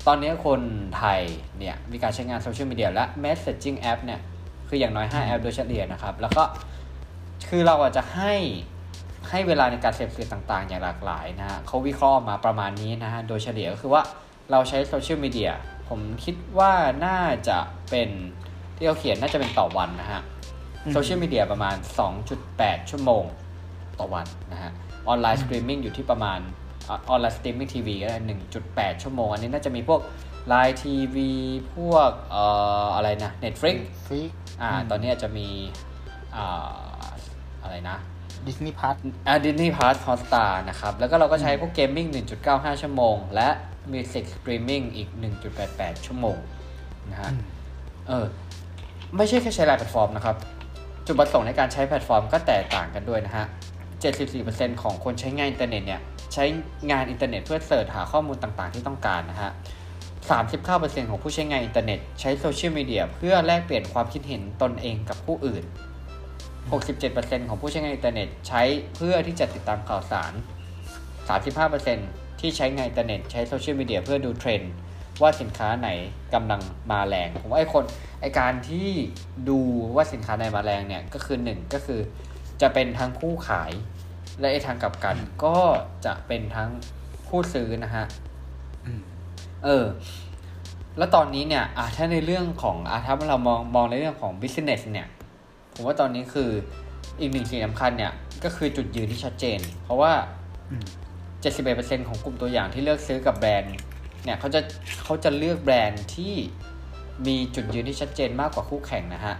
ตอนนี้คนไทยเนี่ยมีการใช้งานโซเชียลมีเดียและ Messaging App เนี่ยคืออย่างน้อยห้าแอปโดยเฉลี่ยนะครับแล้วก็คือเราอาจจะให้ให้เวลาในการเสพสื่อต่างๆอย่างหลากหลายนะฮะเขาวิเคราะห์มาประมาณนี้นะฮะโดยเฉลี่ยก็คือว่าเราใช้โซเชียลมีเดียผมคิดว่าน่าจะเป็นที่เขาเขียนน่าจะเป็นต่อวันนะฮะโซเชียลมีเดียประมาณ สองจุดแปด ชั่วโมงต่อวันนะฮะออนไลน์สตรีมมิ่งอยู่ที่ประมาณออนไลน์สตรีมมิ่งทีวีก็ได้ หนึ่งจุดแปด ชั่วโมงอันนี้น่าจะมีพวกไลน์ทีวีพวกเอ่ออะไรนะ Netflix อ่าตอนนี้อาจจะมีอ่าอะไรนะ Disney Plus อ่า Disney Plus Hotstar นะครับแล้วก็เราก็ใช้พวก Gaming หนึ่งจุดเก้าห้า ชั่วโมงและ Music Streaming อีก หนึ่งจุดแปดแปด ชั่วโมงนะฮะเออไม่ใช่แค่ใช้หลายแพลตฟอร์มนะครับจุดประสงค์ในการใช้แพลตฟอร์มก็แตกต่างกันด้วยนะฮะ เจ็ดสิบสี่เปอร์เซ็นต์ ของคนใช้งานอินเทอร์เน็ตเนี่ยใช้งานอินเทอร์เน็ตเพื่อเสิร์ชหาข้อมูลต่างๆที่ต้องการนะฮะ สามสิบเก้าเปอร์เซ็นต์ ของผู้ใช้งานอินเทอร์เน็ตใช้โซเชียลมีเดียเพื่อแลกเปลี่ยนความคิดเห็นตนเองกับผู้อื่น หกสิบเจ็ดเปอร์เซ็นต์ ของผู้ใช้งานอินเทอร์เน็ตใช้เพื่อที่จะติดตามข่าวสาร สามสิบห้าเปอร์เซ็นต์ ที่ใช้งานอินเทอร์เน็ตใช้โซเชียลมีเดียเพื่อดูเทรนด์ว่าสินค้าไหนกำลังมาแรงผมว่าไอ้คนไอ้การที่ดูว่าสินค้าไหนมาแรงเนี่ยก็คือหนึ่งก็คือจะเป็นทั้งผู้ขายและไอ้ทางกลับกันก็จะเป็นทั้งผู้ซื้อนะฮะเออแล้วตอนนี้เนี่ยอ่ะถ้าในเรื่องของอ่ะถ้าเรามองมองในเรื่องของ business เนี่ยผมว่าตอนนี้คืออีกหนึ่งสิ่งสำคัญเนี่ยก็คือจุดยืนที่ชัดเจนเพราะว่า เจ็ดสิบเอ็ดเปอร์เซ็นต์ ของกลุ่มตัวอย่างที่เลือกซื้อกับแบรนด์เนี่ยเขาจะเขาจะเลือกแบรนด์ที่มีจุดยืนที่ชัดเจนมากกว่าคู่แข่งนะฮะ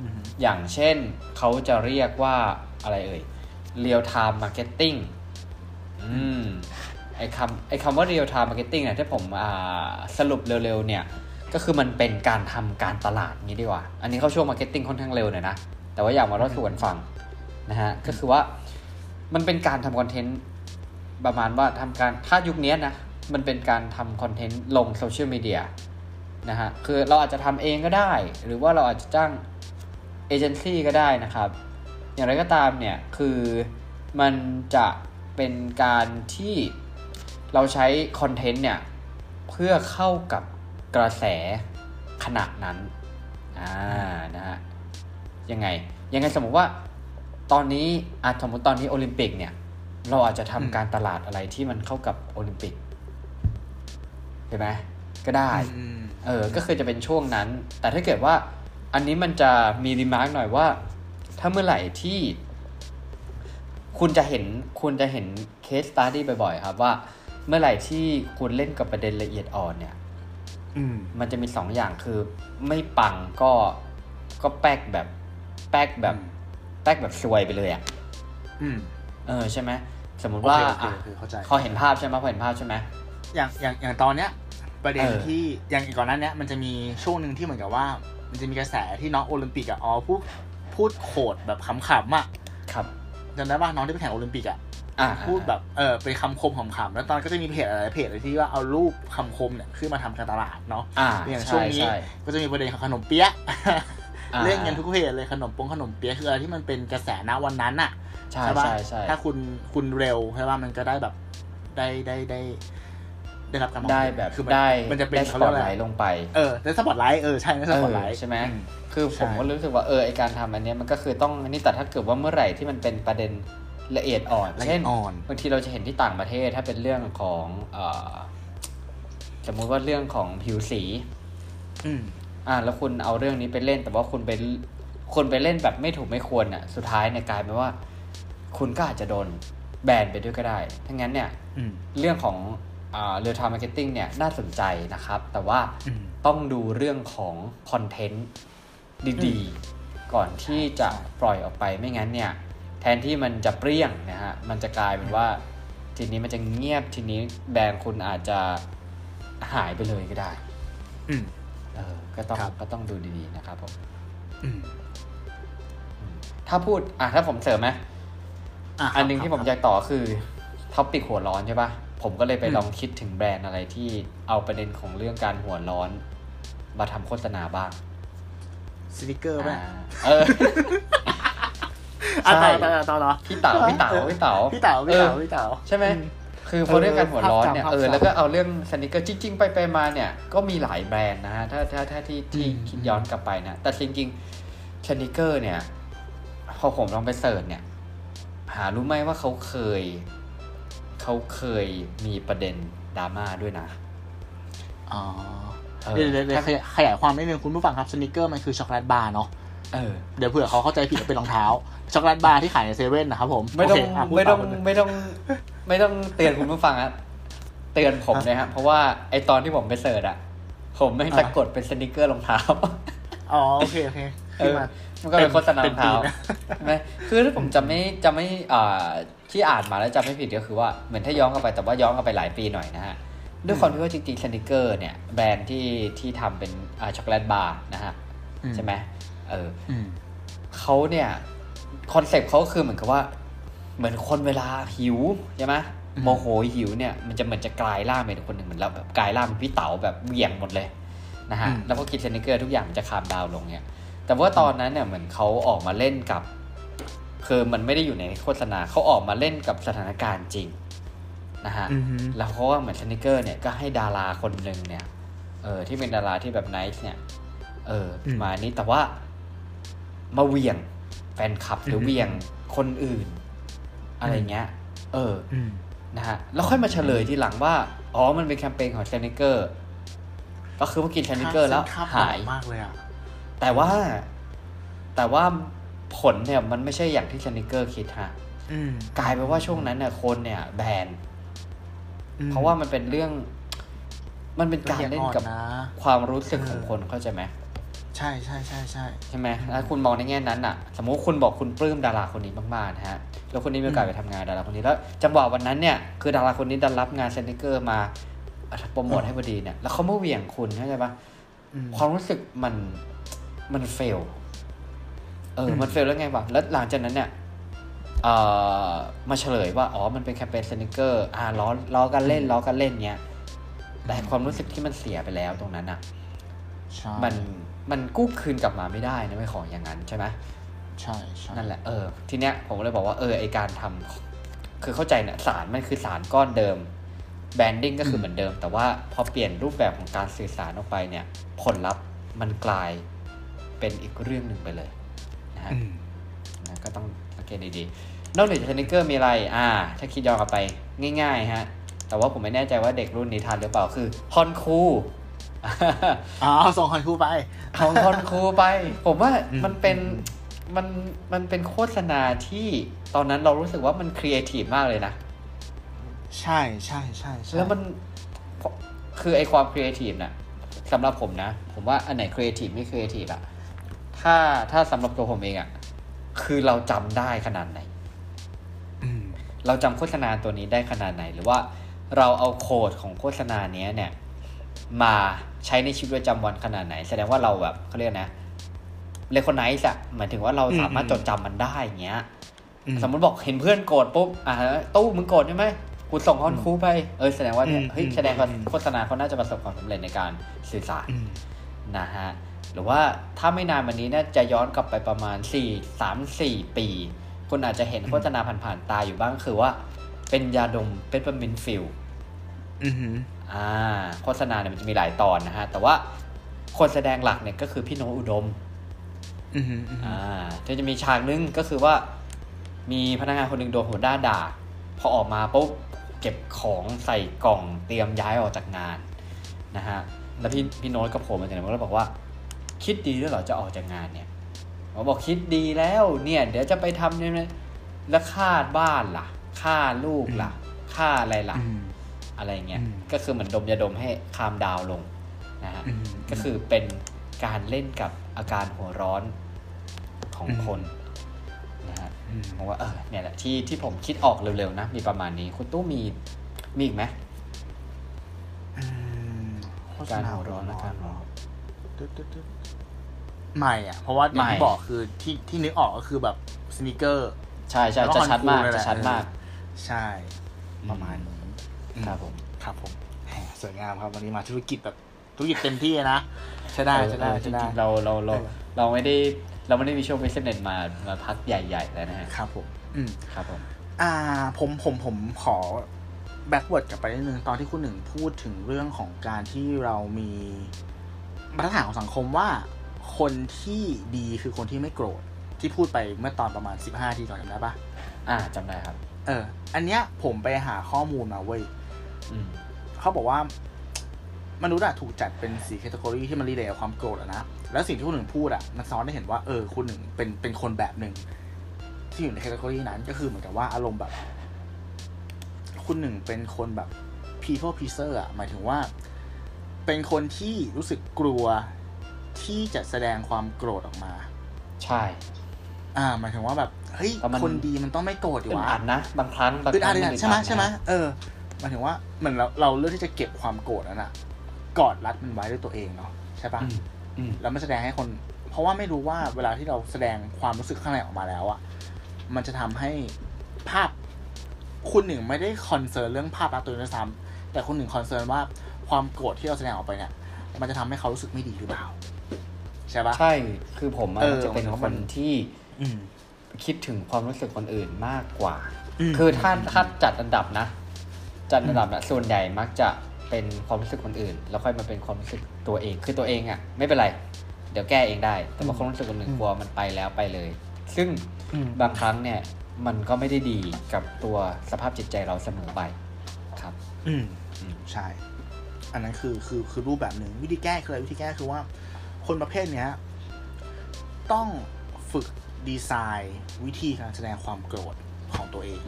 mm-hmm. อย่างเช่นเขาจะเรียกว่าอะไรเอ่ย real time marketing อืมไอ้คำไอ้คำว่า real time marketing เนี่ยที่ผมอ่าสรุปเร็วๆเนี่ยก็คือมันเป็นการทำการตลาดงี้ดีกว่าอันนี้เข้าช่วง marketing ค่อนข้างเร็วหน่อยนะแต่ว่าอยากมาเล่าสู่กันฟังนะฮะ mm-hmm. ก็คือว่ามันเป็นการทำคอนเทนต์ประมาณว่าทำการถ้ายุคนี้นะมันเป็นการทำคอนเทนต์ลงโซเชียลมีเดียนะฮะคือเราอาจจะทำเองก็ได้หรือว่าเราอาจจะจ้างเอเจนซี่ก็ได้นะครับอย่างไรก็ตามเนี่ยคือมันจะเป็นการที่เราใช้คอนเทนต์เนี่ยเพื่อเข้ากับกระแสขณะนั้นอ่านะฮะยังไงยังไงสมมติว่าตอนนี้อาจสมมติตอนนี้โอลิมปิกเนี่ยเราอาจจะทำการตลาดอะไรที่มันเข้ากับโอลิมปิกใช่ไหมก็ได้เออก็คือจะเป็นช่วงนั้นแต่ถ้าเกิดว่าอันนี้มันจะมีรีมาร์คหน่อยว่าถ้าเมื่อไหร่ที่คุณจะเห็นคุณจะเห็นเคสสตั๊ดดี้บ่อยๆครับว่าเมื่อไหร่ที่คุณเล่นกับประเด็นละเอียดอ่อนเนี่ย ม, มันจะมีสองอย่างคือไม่ปังก็ก็แป๊กแบบแป๊กแบบแป๊กแบบซวยไปเลยอ่ะเออใช่ไหมสมมติว่าอ่ะพอเห็นภาพใช่ไหมพอเห็นภาพใช่ไหมอย่างอย่างอย่างตอนเนี้ยประเด็นที่อย่างก่อนนั้นเนี้ยมันจะมีช่วงนึงที่เหมือนกับว่ามันจะมีกระแสที่น้องโอลิมปิกอ่ะอ๋อพูดพูดโขดแบบขำๆอ่ะครับจำได้ป่ะน้องที่ไปแข่งโอลิมปิกอ่ะพูดแบบเออเป็นคำคมขำๆแล้วตอนก็จะมีเพจอะไรเพจอะไรที่ว่าเอารูปคำคมเนี่ยขึ้นมาทำการตลาดเนาะอย่างช่วงนี้ก็จะมีประเด็นของขนมเปี๊ยะเรื่องเงินทุกเพจเลยขนมปงขนมเปี๊ยะคืออะไรที่มันเป็นกระแสณวันนั้นอ่ะใช่ป่ะถ้าคุณคุณเร็วใช่ป่ะมันก็ได้แบบได้ได้ได้ได้รับการมองเห็นได้แบบได้มันจะเป็นสปอตไลท์ลงไปเออได้สปอตไลท์เออใช่ได้สปอตไลท์ใช่ไหมคือผมก็รู้สึกว่าเออไอการทำอันนี้มันก็คือต้องนี่แต่ถ้าเกิดว่าเมื่อไหร่ที่มันเป็นประเด็นละเอียดอ่อนเช่นบางทีเราจะเห็นที่ต่างประเทศถ้าเป็นเรื่องของเอ่อสมมติว่าเรื่องของผิวสีอืมอ่าแล้วคุณเอาเรื่องนี้ไปเล่นแต่ว่าคุณไปคนไปเล่นแบบไม่ถูกไม่ควรอ่ะสุดท้ายเนี่ยกลายเป็นว่าคุณก็อาจจะโดนแบนไปด้วยก็ได้ทั้งนั้นเนี่ยเรื่องของเรียลไทม์มาร์เก็ตติ้งเนี่ยน่าสนใจนะครับแต่ว่าต้องดูเรื่องของคอนเทนต์ดีๆก่อนที่จะปล่อยออกไปไม่งั้นเนี่ยแทนที่มันจะเปรี้ยงนะฮะมันจะกลายเป็นว่าทีนี้มันจะเงียบทีนี้แบรนด์คุณอาจจะหายไปเลยก็ได้เออก็ต้องก็ต้องดูดีๆนะครับผมถ้าพูดอ่ะถ้าผมเสริมไหมอันนึงที่ผมอยากต่อคือท็อปิกหัวร้อนใช่ป่ะผมก็เลยไปลองคิดถึงแบรนด์อะไรที่เอาประเด็นของเรื่องการหัวร้อนมาทำโฆษณาบ้างสติกเกอร์ป่ะเอออ่ะต่อๆๆพี่เต๋าพี่เต๋าพี่เต๋าพี่เต๋าพี่เต๋าพี่เต๋าใช่มั้ยคือพอเรื่องการหัวร้อนเนี่ยเออแล้วก็เอาเรื่องสติกเกอร์จริงๆไปๆมาเนี่ยก็มีหลายแบรนด์นะฮะถ้าถ้าถ้าที่ที่คิดย้อนกลับไปนะแต่จริงๆสติกเกอร์เนี่ยพอผมลองไปเสิร์ชเนี่ยหารู้ไหมว่าเขาเคยเขาเคยมีประเด็นดราม่าด้วยนะอ๋อเดี๋ยวๆขยายความนิดนึงคุณผู้ฟังครับสนิกเกอร์มันคือช็อกโกแลตบาร์เนาะเออเดี๋ยวเผื่อเขาเข้าใจผิดว่าเป็นรองเท้าช็อกโกแลตบาร์ที่ขายในเซเว่นนะครับผมไม่ต้องไม่ต้องไม่ต้องไม่ต้องเตือนคุณผู้ฟังอ่ะเตือนผมเลยฮะเพราะว่าไอ้ตอนที่ผมไปเสิร์ชอ่ะผมไม่สะกดเป็นสนิกเกอร์รองเท้าอ๋อโอเคโอเค ขึ้นมามันก็เป็นโฆษณารองเท้าใช่ไหมคือถ้าผมจะไม่จะไม่ที่อ่านมาแล้วจำไม่ผิดก็คือว่าเหมือนถ้าย้อนกลับไปแต่ว่าย้อนกลับไปหลายปีหน่อยนะฮะด้วยความที่ว่าจริงๆสนิเกอร์เนี่ยแบรนด์ที่ที่ทำเป็นช็อกโกแลตบาร์นะฮะใช่ไหมเออเขาเนี่ยคอนเซ็ปต์เขาคือเหมือนกับว่าเหมือนคนเวลาหิวใช่ไหมโมโหหิวเนี่ยมันจะเหมือนจะกลายร่างเป็นคนหนึ่งเหมือนเราแบบกลายร่างเป็นพี่เต๋าแบบเหวี่ยงหมดเลยนะฮะแล้วพอกินสนิเกอร์ทุกอย่างมันจะคามดาวลงเนี่ยแต่ว่าตอนนั้นเนี่ยเหมือนเขาออกมาเล่นกับคือมันไม่ได้อยู่ในโฆษณาเขาออกมาเล่นกับสถานการณ์จริงนะฮะแล้วเขาก็เหมือนสนิเกอร์เนี่ยก็ให้ดาราคนหนึ่งเนี่ยเออที่เป็นดาราที่แบบไนท์เนี่ยเออมานี้แต่ว่ามาเหวี่ยงแฟนคลับหรือเหวี่ยงคนอื่นอะไรเงี้ยเออนะฮะแล้วค่อยมาเฉลยทีหลังว่าอ๋อมันเป็นแคมเปญของสนิเกอร์ก็คือว่ากินสนิเกอร์แล้วหายมากเลยอ่ะแต่ว่าแต่ว่าผลเนี่ยมันไม่ใช่อย่างที่สนิเกอร์คิดฮะกลายเป็นว่าช่วงนั้นเนี่ยคนเนี่ยแบนเพราะว่ามันเป็นเรื่องมันเป็นการเล่นกับความรู้สึกของคนเข้าใจไหมใช่ใช่ใช่ใช่ใช่ไหมถ้าคุณมองในแง่นั้นอ่ะสมมติคุณบอกคุณปลื้มดาราคนนี้มากๆนะฮะแล้วคนนี้มีโอกาสไปทำงานดาราคนนี้แล้วจังหวะวันนั้นเนี่ยคือดาราคนนี้ดันรับงานสนิเกอร์มาโปรโมทให้พอดีเนี่ยแล้วเขาไม่เหวี่ยงคุณเข้าใจปะความรู้สึกมันมันเฟลเออมันเฟลแล้วไงวะแล้วหลังจากนั้นเนี่ยเอ่อมาเฉลยว่าอ๋อมันเป็นแคมเปญสนิเกอร์อ่าล้อล้อกันเล่นล้อกันเล่นเงี้ยแต่ความรู้สึกที่มันเสียไปแล้วตรงนั้นอ่ะมันมันกู้คืนกลับมาไม่ได้นะไม่ของอย่างนั้นใช่ไหมใช่นั่นแหละเออทีเนี้ยผมเลยบอกว่าเออไอการทำคือเข้าใจเนี่ยสารมันคือสารก้อนเดิมแบรนดิ้งก็คือเหมือนเดิมแต่ว่าพอเปลี่ยนรูปแบบของการสื่อสารออกไปเนี่ยผลลัพธ์มันกลายเป็นอีกเรื่องหนึ่งไปเลยนะฮะนะก็ต้องสังเกตดีๆนอกจากสนิเกอร์มีอะไรอ่าถ้าคิดย้อนกลับไปง่ายๆฮะแต่ว่าผมไม่แน่ใจว่าเด็กรุ่นนี้ทันหรือเปล่าคือฮอนคูอ๋อส่งฮอนคูไปของฮอนคูไปผมว่ามันเป็นมันมันเป็นโฆษณาที่ตอนนั้นเรารู้สึกว่ามันครีเอทีฟมากเลยนะใช่ใช่ใช่แล้วมันคือไอความครีเอทีฟน่ะสำหรับผมนะผมว่าอันไหนครีเอทีฟไม่ครีเอทีฟอะถ้าถ้าสำหรับตัวผมเองอะคือเราจำได้ขนาดไหนเราจำโฆษณาตัวนี้ได้ขนาดไหนหรือว่าเราเอาโค้ดของโฆษณาเนี้ยเนี่ยมาใช้ในชีวิตประจำวันขนาดไหนแสดงว่าเราแบบเขาเรียกนะเลคอนไนซ์อะหมายถึงว่าเราสามารถจดจำมันได้อย่างเงี้ยสมมติบอกเห็นเพื่อนโกรธปุ๊บอ่ะตู้มึงโกรธใช่ไหมกูส่งฮอนคูไปเออแสดงว่าเนี่ยเฮ้ยแสดงว่าโฆษณาเขาน่าจะประสบความสำเร็จในการสื่อสารนะฮะหรือว่าถ้าไม่นานวันนี้น่าจะย้อนกลับไปประมาณสี่ สาม สี่ปีคุณอาจจะเห็นโฆษณาผ่านๆตาอยู่บ้างคือว่าเป็นยาดมเปปเปอร์มินต์ฟิลอือหืออ่าโฆษณาเนี่ยมันจะมีหลายตอนนะฮะแต่ว่าคนแสดงหลักเนี่ยก็คือพี่โนอุดมอือหืออ่าจะมีฉากนึงก็คือว่ามีพนักงานคนนึงโดนหัวหน้าด่าพอออกมาปุ๊บเก็บของใส่กล่องเตรียมย้ายออกจากงานนะฮะแล้วพี่พี่โน้ตกับผมมาจากไหนแล้วบอกว่าคิดดีด้วยเหรอจะออกจากงานเนี่ยเขาบอกคิดดีแล้วเนี่ยเดี๋ยวจะไปทำเนี่ยแล้วค่าบ้านล่ะค่าลูกล่ะค่าอะไรล่ะอะไรเงี้ยก็คือเหมือนดมยาดมให้คามดาวลงนะฮะก็คือเป็นการเล่นกับอาการหัวร้อนของคนนะฮะผมว่าเออเนี่ยแหละที่ที่ผมคิดออกเร็วๆนะมีประมาณนี้คุณตู้มีมีอีกไหมการหัวร้อนนะการหัวร้อนไม่อ่ะเพราะว่าอย่างที่บอกคือที่ที่นึกออกก็คือแบบสนิเกอร์ใช่ใช่จะชัดมากจะชัดมากใช่ประมาณนี้ครับผมครับผมสวยงามครับวันนี้มาธุรกิจแบบธุรกิจเต็มที่นะใช่ได้ใช่ได้จริงๆเราเราเราเราไม่ได้เราไม่ได้มีช่วง business มามาพักใหญ่ๆแล้วนะฮะครับผมอืมครับผมอ่าผมผมผมขอแบ็กเวิร์ดกลับไปนิดนึงตอนที่คุณหนึ่งพูดถึงเรื่องของการที่เรามีมาตรฐานของสังคมว่าคนที่ดีคือคนที่ไม่โกรธที่พูดไปเมื่อตอนประมาณสิบห้าทีก่อนจำได้ปะอ่าจำได้ครับเอออันเนี้ยผมไปหาข้อมูลมาเว้ยเขาบอกว่ามนุษย์อะถูกจัดเป็นสี่แคตตากรีที่มันรีเลทกับความโกรธอะนะแล้วสิ่งที่คุณหนึ่งพูดอะมันซ้อนได้เห็นว่าเออคุณหนึ่งเป็นเป็นคนแบบหนึ่งที่อยู่ในแคตตากรีนั้นก็คือเหมือนกับว่าอารมณ์แบบคุณหนึ่งเป็นคนแบบ people pleaser อะหมายถึงว่าเป็นคนที่รู้สึกกลัวที่จะแสดงความโกรธออกมา ใช่อ่าหมายถึงว่าแบบเฮ้ยคนดีมันต้องไม่โกรธดิวะอัดนะบางครั้งบางครั้งมันใช่ไหมใช่ไหมเออหมายถึงว่าเหมือนเราเราเลือกที่จะเก็บความโกรธนั่นน่ะกอดรัดมันไว้ด้วยตัวเองเนาะใช่ปะแล้วไม่แสดงให้คนเพราะว่าไม่รู้ว่าเวลาที่เราแสดงความรู้สึกข้างในออกมาแล้วอ่ะมันจะทำให้ภาพคนหนึ่งไม่ได้คอนเซิร์นเรื่องภาพลักษณ์ตัวเองซ้ำแต่คนหนึ่งคอนเซิร์นว่าความโกรธที่เราแสดงออกไปเนี่ยมันจะทำให้เขารู้สึกไม่ดีหรือเปล่าใช่ปะใช่คือผมมันจะเป็นคนที่คิดถึงความรู้สึกคนอื่นมากกว่าคือถ้าถ้าจัดอันดับนะจัดอันดับนะส่วนใหญ่มักจะเป็นความรู้สึกคนอื่นแล้วค่อยมาเป็นความรู้สึกตัวเองคือตัวเองอ่ะไม่เป็นไรเดี๋ยวแก้เองได้แต่ว่าความรู้สึกคนอื่นกลัวมันไปแล้วไปเลยซึ่งบางครั้งเนี่ยมันก็ไม่ได้ดีกับตัวสภาพจิตใจเราเสมอไปครับอืมใช่อันนั้นคือคือคือรูปแบบหนึ่งวิธีแก้คืออะไรวิธีแก้คือว่าคนประเภทเนี้ยต้องฝึกดีไซน์วิธีการแสดงความโกรธของตัวเอง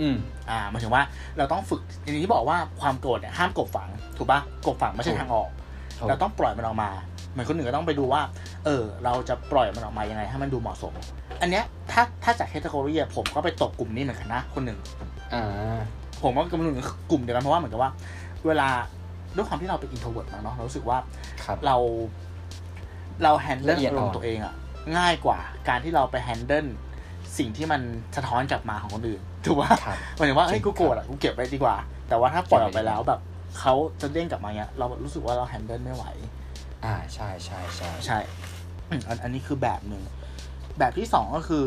อืมอ่าหมายถึงว่าเราต้องฝึกอย่างที่บอกว่าความโกรธเนี่ยห้ามกบฝังถูกปะกบฝังไม่ใช่ทางออกเราต้องปล่อยมันออกมาเหมือนคนหนึ่งก็ต้องไปดูว่าเออเราจะปล่อยมันออกมายังไงให้มันดูเหมาะสมอันเนี้ยถ้าถ้าจากแคตตาล็อกผมก็ไปตกกลุ่มนี้เหมือนกันนะคนหนึ่งอ่าผมก็กำลังกลุ่มเดียวกันเพราะว่าเหมือนกับว่าเวลาด้วยความที่เราเป็น introvert มั้งเนาะเรารู้สึกว่าเราเราแฮนเดิลอารมณ์ตัวเองอะง่ายกว่าการที่เราไปแฮนเดิลสิ่งที่มันสะท้อนกลับมาของคนอื่นถูกป่ะหมายถึงว่าเฮ้ยกูโกรธอะกูเก็บไว้ดีกว่าแต่ว่าถ้าปล่อยออกไปแล้วแบบเขาจะเด้งกลับมาเงี้ยเรารู้สึกว่าเราแฮนเดิลไม่ไหวอ่าใช่ใช่ใช่ใช่อันนี้คือแบบหนึ่งแบบที่สองก็คือ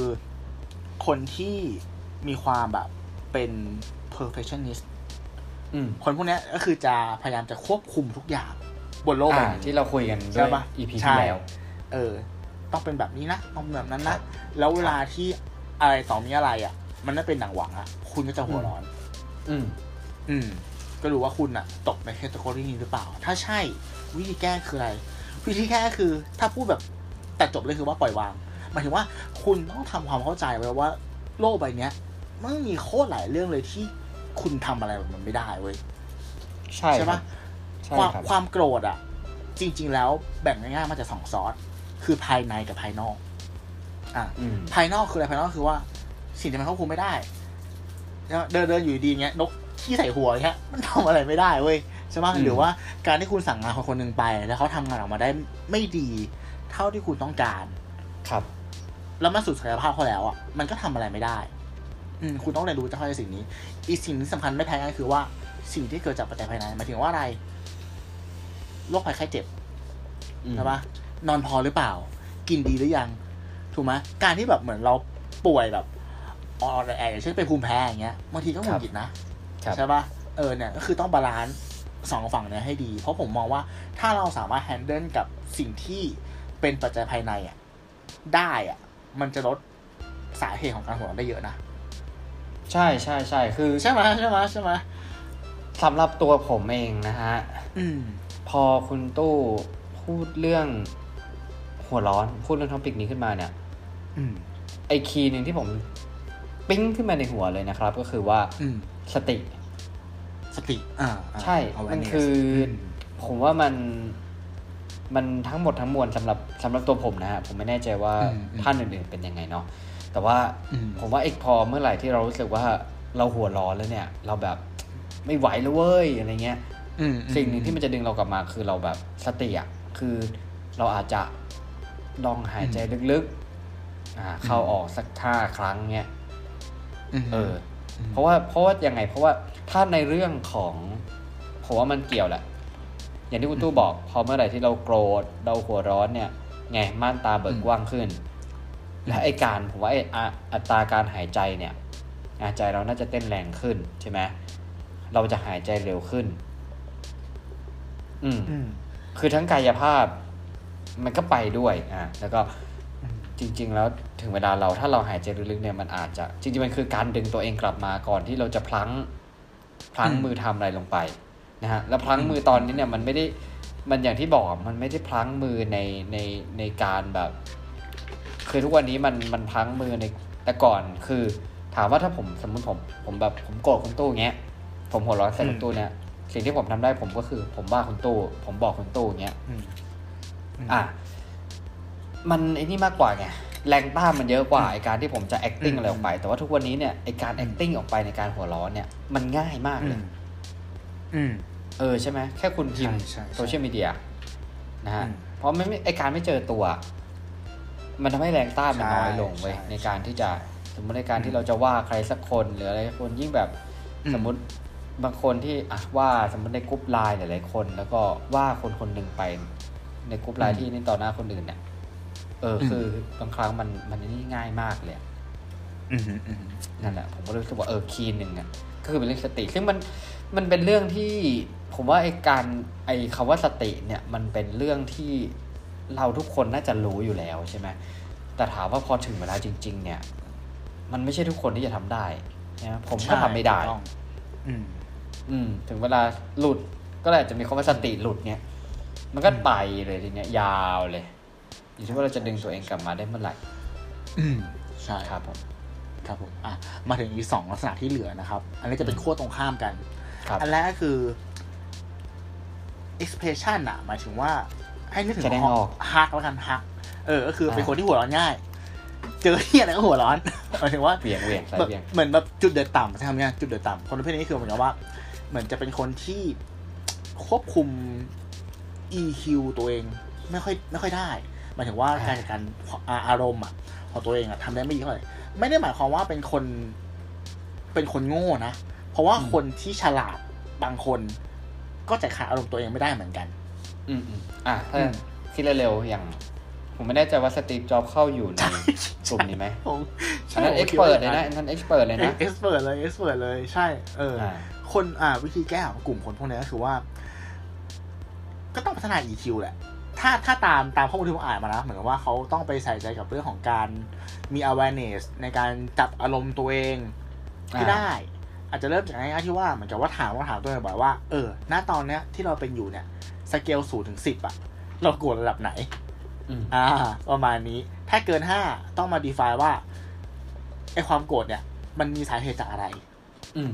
คนที่มีความแบบเป็น perfectionist คนพวกนี้ก็คือจะพยายามจะควบคุมทุกอย่างบนโลกใบนี้ที่เราคุยกันด้วย อี พี ที่แล้วเออต้องเป็นแบบนี้นะต้องแบบนั้นนะแล้วเวลาที่อะไรต่อมีอะไรอ่ะมันน่าเป็นหนังหวังอ่ะคุณก็จะหัวร้อนอืมอืมก็ดูว่าคุณอ่ะตกในแคตตาล็อกนี้หรือเปล่าถ้าใช่วิธีแก้คืออะไรวิธีแก้คือถ้าพูดแบบตัดจบเลยคือว่าปล่อยวางหมายถึงว่าคุณต้องทำความเข้าใจไว้ว่าโลกใบนี้มันมีโคตรหลายเรื่องเลยที่คุณทำอะไรแบบมันไม่ได้เว้ยใช่ใช่ปะความความโกรธอ่ะจริงๆแล้วแบ่งง่ายๆมาจากสองซอสคือภายในกับภายนอกอ่ะภายนอกคืออะไรภายนอกคือว่าสิ่งที่มันควบคุมไม่ได้เดินเดินอยู่ดีเงี้ยนกที่ใส่หัวเงี้ยมันทำอะไรไม่ได้เว้ยใช่ไหมหรือว่าการที่คุณสั่งงานคนคนหนึ่งไปแล้วเขาทำงานออกมาได้ไม่ดีเท่าที่คุณต้องการครับแล้วมันสุดศักยภาพเขาแล้วอ่ะมันก็ทำอะไรไม่ได้อืมคุณต้องเรียนรู้จะเข้าใจสิ่งนี้อีกสิ่งที่สำคัญไม่แพ้กันคือว่าสิ่งที่เกิดจากปัจจัยภายในหมายถึงว่าอะไรโรคภัยไข้เจ็บใช่ปะนอนพอหรือเปล่ากินดีหรือยังถูกไหมการที่แบบเหมือนเราป่วยแบบออแอร์อย่างเช่นเป็นภูมิแพ้อย่างเงี้ยบางทีก็หงุดหงิดนะใช่ปะเออเนี่ยก็คือต้องบาลานซ์สองฝั่งเนี่ยให้ดีเพราะผมมองว่าถ้าเราสามารถแฮนเดิลกับสิ่งที่เป็นปัจจัยภายในอ่ะได้อ่ะมันจะลดสาเหตุของการหัวร้อนได้เยอะนะใช่ใช่ใช่คือใช่ไหมใช่ไหมใช่ไหมสำหรับตัวผมเองนะฮะพอคุณตู้พูดเรื่องหัวร้อนพูดเรื่องท็อปิกนี้ขึ้นมาเนี่ยไอคีย์หนึ่งที่ผมปิ้งขึ้นมาในหัวเลยนะครับก็คือว่าสติสติอ่าใช่มันคือผมว่ามันมันทั้งหมดทั้งมวลสำหรับสำหรับตัวผมนะฮะผมไม่แน่ใจว่าท่านอื่นๆเป็นยังไงเนาะแต่ว่าผมว่าเอกพอเมื่อไหร่ที่เรารู้สึกว่าเราหัวร้อนแล้วเนี่ยเราแบบไม่ไหวแล้วเว้ยอะไรเงี้ยสิ่งหนึ่งที่มันจะดึงเรากลับมาคือเราแบบสติอ่ะคือเราอาจจะลองหายใจลึกๆอ่าเข้าออกสักห้าครั้งเงี้ยเออเพราะว่าเพราะว่ายังไงเพราะว่าถ้าในเรื่องของผมว่ามันเกี่ยวแหละอย่างที่คุณตู้บอกพอเมื่อไหร่ที่เราโกรธเราหัวร้อนเนี่ยไงม่านตาเบิกกว้างขึ้นและไอการผมว่าไออัตราการหายใจเนี่ยอาใจเราน่าจะเต้นแรงขึ้นใช่ไหมเราจะหายใจเร็วขึ้นอืมคือทั้งกายภาพมันก็ไปด้วยอ่ะแล้วก็จริงๆแล้วถึงเวลาเราถ้าเราหายใจลึกๆเนี่ยมันอาจจะจริงๆมันคือการดึงตัวเองกลับมาก่อนที่เราจะพลั้งพลั้งมือทำอะไรลงไปนะฮะแล้วพลั้งมือตอนนี้เนี่ยมันไม่ได้มันอย่างที่บอกมันไม่ได้พลั้งมือในในในการแบบคือทุกวันนี้มันมันพลั้งมือในแต่ก่อนคือถามว่าถ้าผมสมมุติผมผมแบบผมโกรธคุณตู้เงี้ยผมหัวร้อนใส่คุณตู้เนี่ยสิ่งที่ผมทำได้ผมก็คือผมว่าคุณตู้ผมบอกคุณตู้เงี้ยอ่ะมันไอ้นี่มากกว่าไง แรงต้านมันเยอะกว่าไอ้การที่ผมจะ acting อะไรออกไปแต่ว่าทุกวันนี้เนี่ยไอ้การ acting ออกไปในการหัวร้อนเนี่ยมันง่ายมากเลยเออใช่ไหมแค่คุณพิมพ์โซเชียลมีเดียนะฮะเพราะไม่ไอ้การไม่เจอตัวมันทำให้แรงต้านมันน้อยลงเว้ยในการที่จะสมมติในการที่เราจะว่าใครสักคนหรืออะไรคนยิ่งแบบสมมติบางคนที่อ่ะว่าสมมติในกลุ่มไลน์หลายๆคนแล้วก็ว่าคนคนหนึ่งไปในกลุ่มไลน์ที่นี่ต่อหน้าคนอื่นเนี่ยเออคือบางครั้งมันมันนี่ง่ายมากเลยนั่นแหละผมก็รู้สึกว่าเออคีย์หนึ่งอ่ะก็คือเป็นเรื่องสติซึ่งมันมันเป็นเรื่องที่ผมว่าไอ้การไอ้คำว่าสติเนี่ยมันเป็นเรื่องที่เราทุกคนน่าจะรู้อยู่แล้วใช่ไหมแต่ถามว่าพอถึงเวลาจริงๆเนี่ยมันไม่ใช่ทุกคนที่จะทำได้นะผมก็ทำไม่ได้อืมอืมถึงเวลาหลุดก็เลยจะมีคำว่าสติหลุดเนี่ยมันก็ไปเลยทีเนี้ยยาวเลยอยู่ที่ว่าเราจะดึงตัวเองกลับมาได้เมื่อไหร่อืมใช่ครับผมครับผมอ่ะมาถึงอีกสองลักษณะที่เหลือนะครับอันนี้จะเป็นขั้วตรงข้ามกันอันแรกก็คือ expression อะหมายถึงว่าให้นึกถึงฮักแล้วกันฮักเออก็คือเป็นคนที่หัวร้อนง่ายเจอที่อะไรก็หัวร้อนหมายถึงว่าเบี่ยงเบี่ยงแบบเหมือนแบบจุดเดือดต่ำใช่ไหมเนี่ยจุดเดือดต่ำคนประเภทนี้คือเหมือนกับว่าเหมือนจะเป็นคนที่ควบคุม อี คิว ตัวเองไม่ค่อยไม่ค่อยได้หมายถึงว่าการจัดการอารมณ์อ่ะของตัวเองอ่ะทำได้ไม่ดีเท่าไหร่ไม่ได้หมายความว่าเป็นคนเป็นคนโง่นะเพราะว่าคนที่ฉลาดบางคนก็จัดการอารมณ์ตัวเองไม่ได้เหมือนกันอืมอ่ะถ้าคิดเร็วๆอย่างผมไม่แน่ใจว่าสตีฟจ็อบส์เข้าอยู่ในกลุ่มนี้ไหมอันนั้นเอ็กซ์เพิร์ทเลยนะอันนั้นเอ็กซ์เพิร์ทเลยนะเอ็กซ์เพิร์ทเลยเอ็กซ์เพิร์ทเลยใช่เออคนอ่าวิธีแก้ของกลุ่มคนพวกนี้ก็คือว่าก็ต้องพัฒนา อี คิว แหละถ้าถ้าตามตามข้อมูลที่ผมอ่านมานะเหมือนกับว่าเขาต้องไปใส่ใจกับเรื่องของการมี awareness ในการจับอารมณ์ตัวเองให้ได้อาจจะเริ่มจากง่ายๆที่ว่าเหมือนกับว่าถามว่าถามตัวเองบ่อยว่าเออณตอนเนี้ยที่เราเป็นอยู่เนี่ยสเกลศูนย์ถึงสิบอ่ะเราโกรธระดับไหนอ่าประมาณนี้ถ้าเกินห้าต้องมา define ว่าไอ้ความโกรธเนี่ยมันมีสาเหตุจากอะไรอืม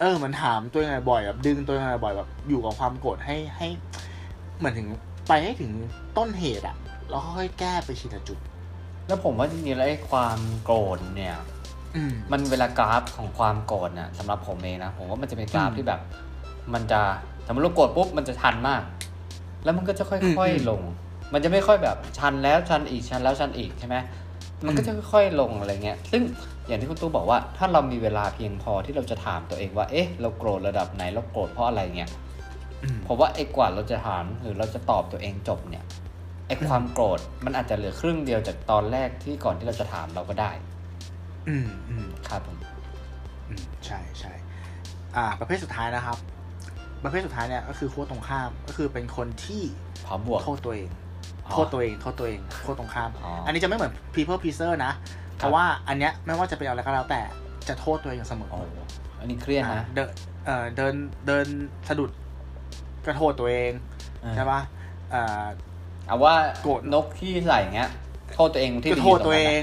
เออมันถามตัวเองบ่อยแบบดึงตัวเองบ่อยแบบอยู่กับความโกรธให้ให้เหมือนถึงไปให้ถึงต้นเหตุอ่ะแล้วค่อยแก้ไปทีละจุดแล้วผมว่าจริงๆแล้วไอ้ความโกรธเนี่ยมันเวลากราฟของความโกรธเนี่ยสำหรับผมเองนะผมว่ามันจะเป็นกราฟที่แบบมันจะสมมติเราโกรธปุ๊บมันจะชันมากแล้วมันก็จะค่อยๆลงมันจะไม่ค่อยแบบชันแล้วชันอีกชันแล้วชันอีกใช่ไหมมันก็จะค่อยๆลงอะไรเงี้ยซึ่งอย่างที่คุณตู้บอกว่าถ้าเรามีเวลาเพียงพอที่เราจะถามตัวเองว่าเอ๊ะเราโกรธระดับไหนเราโกรธเพราะอะไรเงี้ยผมว่าไอ้กว่าเราจะถามหรือเราจะตอบตัวเองจบเนี่ยไอ้ความโกรธมันอาจจะเหลือครึ่งเดียวจากตอนแรกที่ก่อนที่เราจะถามเราก็ได้อืมอืมครับผมอืมใช่ใช่อ่าประเภทสุดท้ายนะครับประเภทสุดท้ายเนี่ยก็คือขั้วตรงข้ามก็คือเป็นคนที่ผอมบวกโทษตัวเองโทษตัวเองโทษตัวเองโทษตรงข้ามอันนี้จะไม่เหมือน people pleaser นะเพราะว่าอันเนี้ยไม่ว่าจะเป็นอะไรก็แล้วแต่จะโทษตัวเองอย่างเสมออันนี้เครียดนะเดินเอ่อเดินเดินสะดุดกระโทษตัวเองใช่ป่ะเอ่อเอาว่าโกรธนกที่ใส่เงี้ยโทษตัวเองที่โทษตัวเอง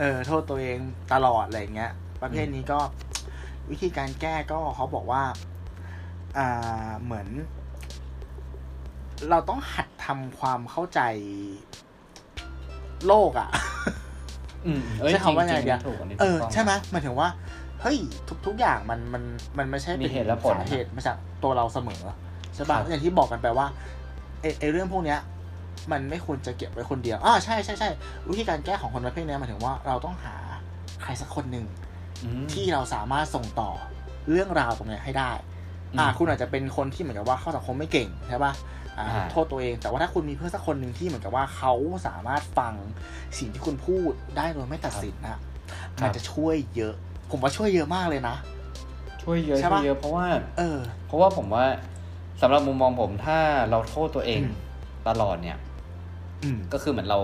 เออโทษตัวเองตลอดอะไรอย่างเงี้ยประเภทนี้ก็วิธีการแก้ก็เขาบอกว่าอ่าเหมือนเราต้องหัดทำความเข้าใจโลกอ่ะอืมเอ้ยจริงจริงเออใช่ไหมหมายถึงว่าเฮ้ยทุกๆอย่างมันมันมันไม่ใช่เป็นเหตุและผลเหตุมาจากตัวเราเสมอใช่ป่ะอย่างที่บอกกันไปว่าไอ้ไอ้เรื่องพวกเนี้ยมันไม่ควรจะเก็บไว้คนเดียวอ๋อใช่ใช่ใช่วิธีการแก้ของคนประเภทนี้หมายถึงว่าเราต้องหาใครสักคนหนึ่งที่เราสามารถส่งต่อเรื่องราวตรงนี้ให้ได้อ่าคุณอาจจะเป็นคนที่เหมือนกับว่าเข้าสังคมไม่เก่งใช่ป่ะอ่าโทษตัวเองแต่ว่าถ้าคุณมีเพื่อนสักคนหนึ่งที่เหมือนกับว่าเขาสามารถฟังสิ่งที่คุณพูดได้โดยไม่ตัดสินนะมันจะช่วยเยอะผมว่าช่วยเยอะมากเลยนะช่วยเยอะช่วยเยอะเพราะว่าเออเพราะว่าผมว่าสำหรับมุมมองผมถ้าเราโทษตัวเองตลอดเนี่ยก็คือเหมือนเรา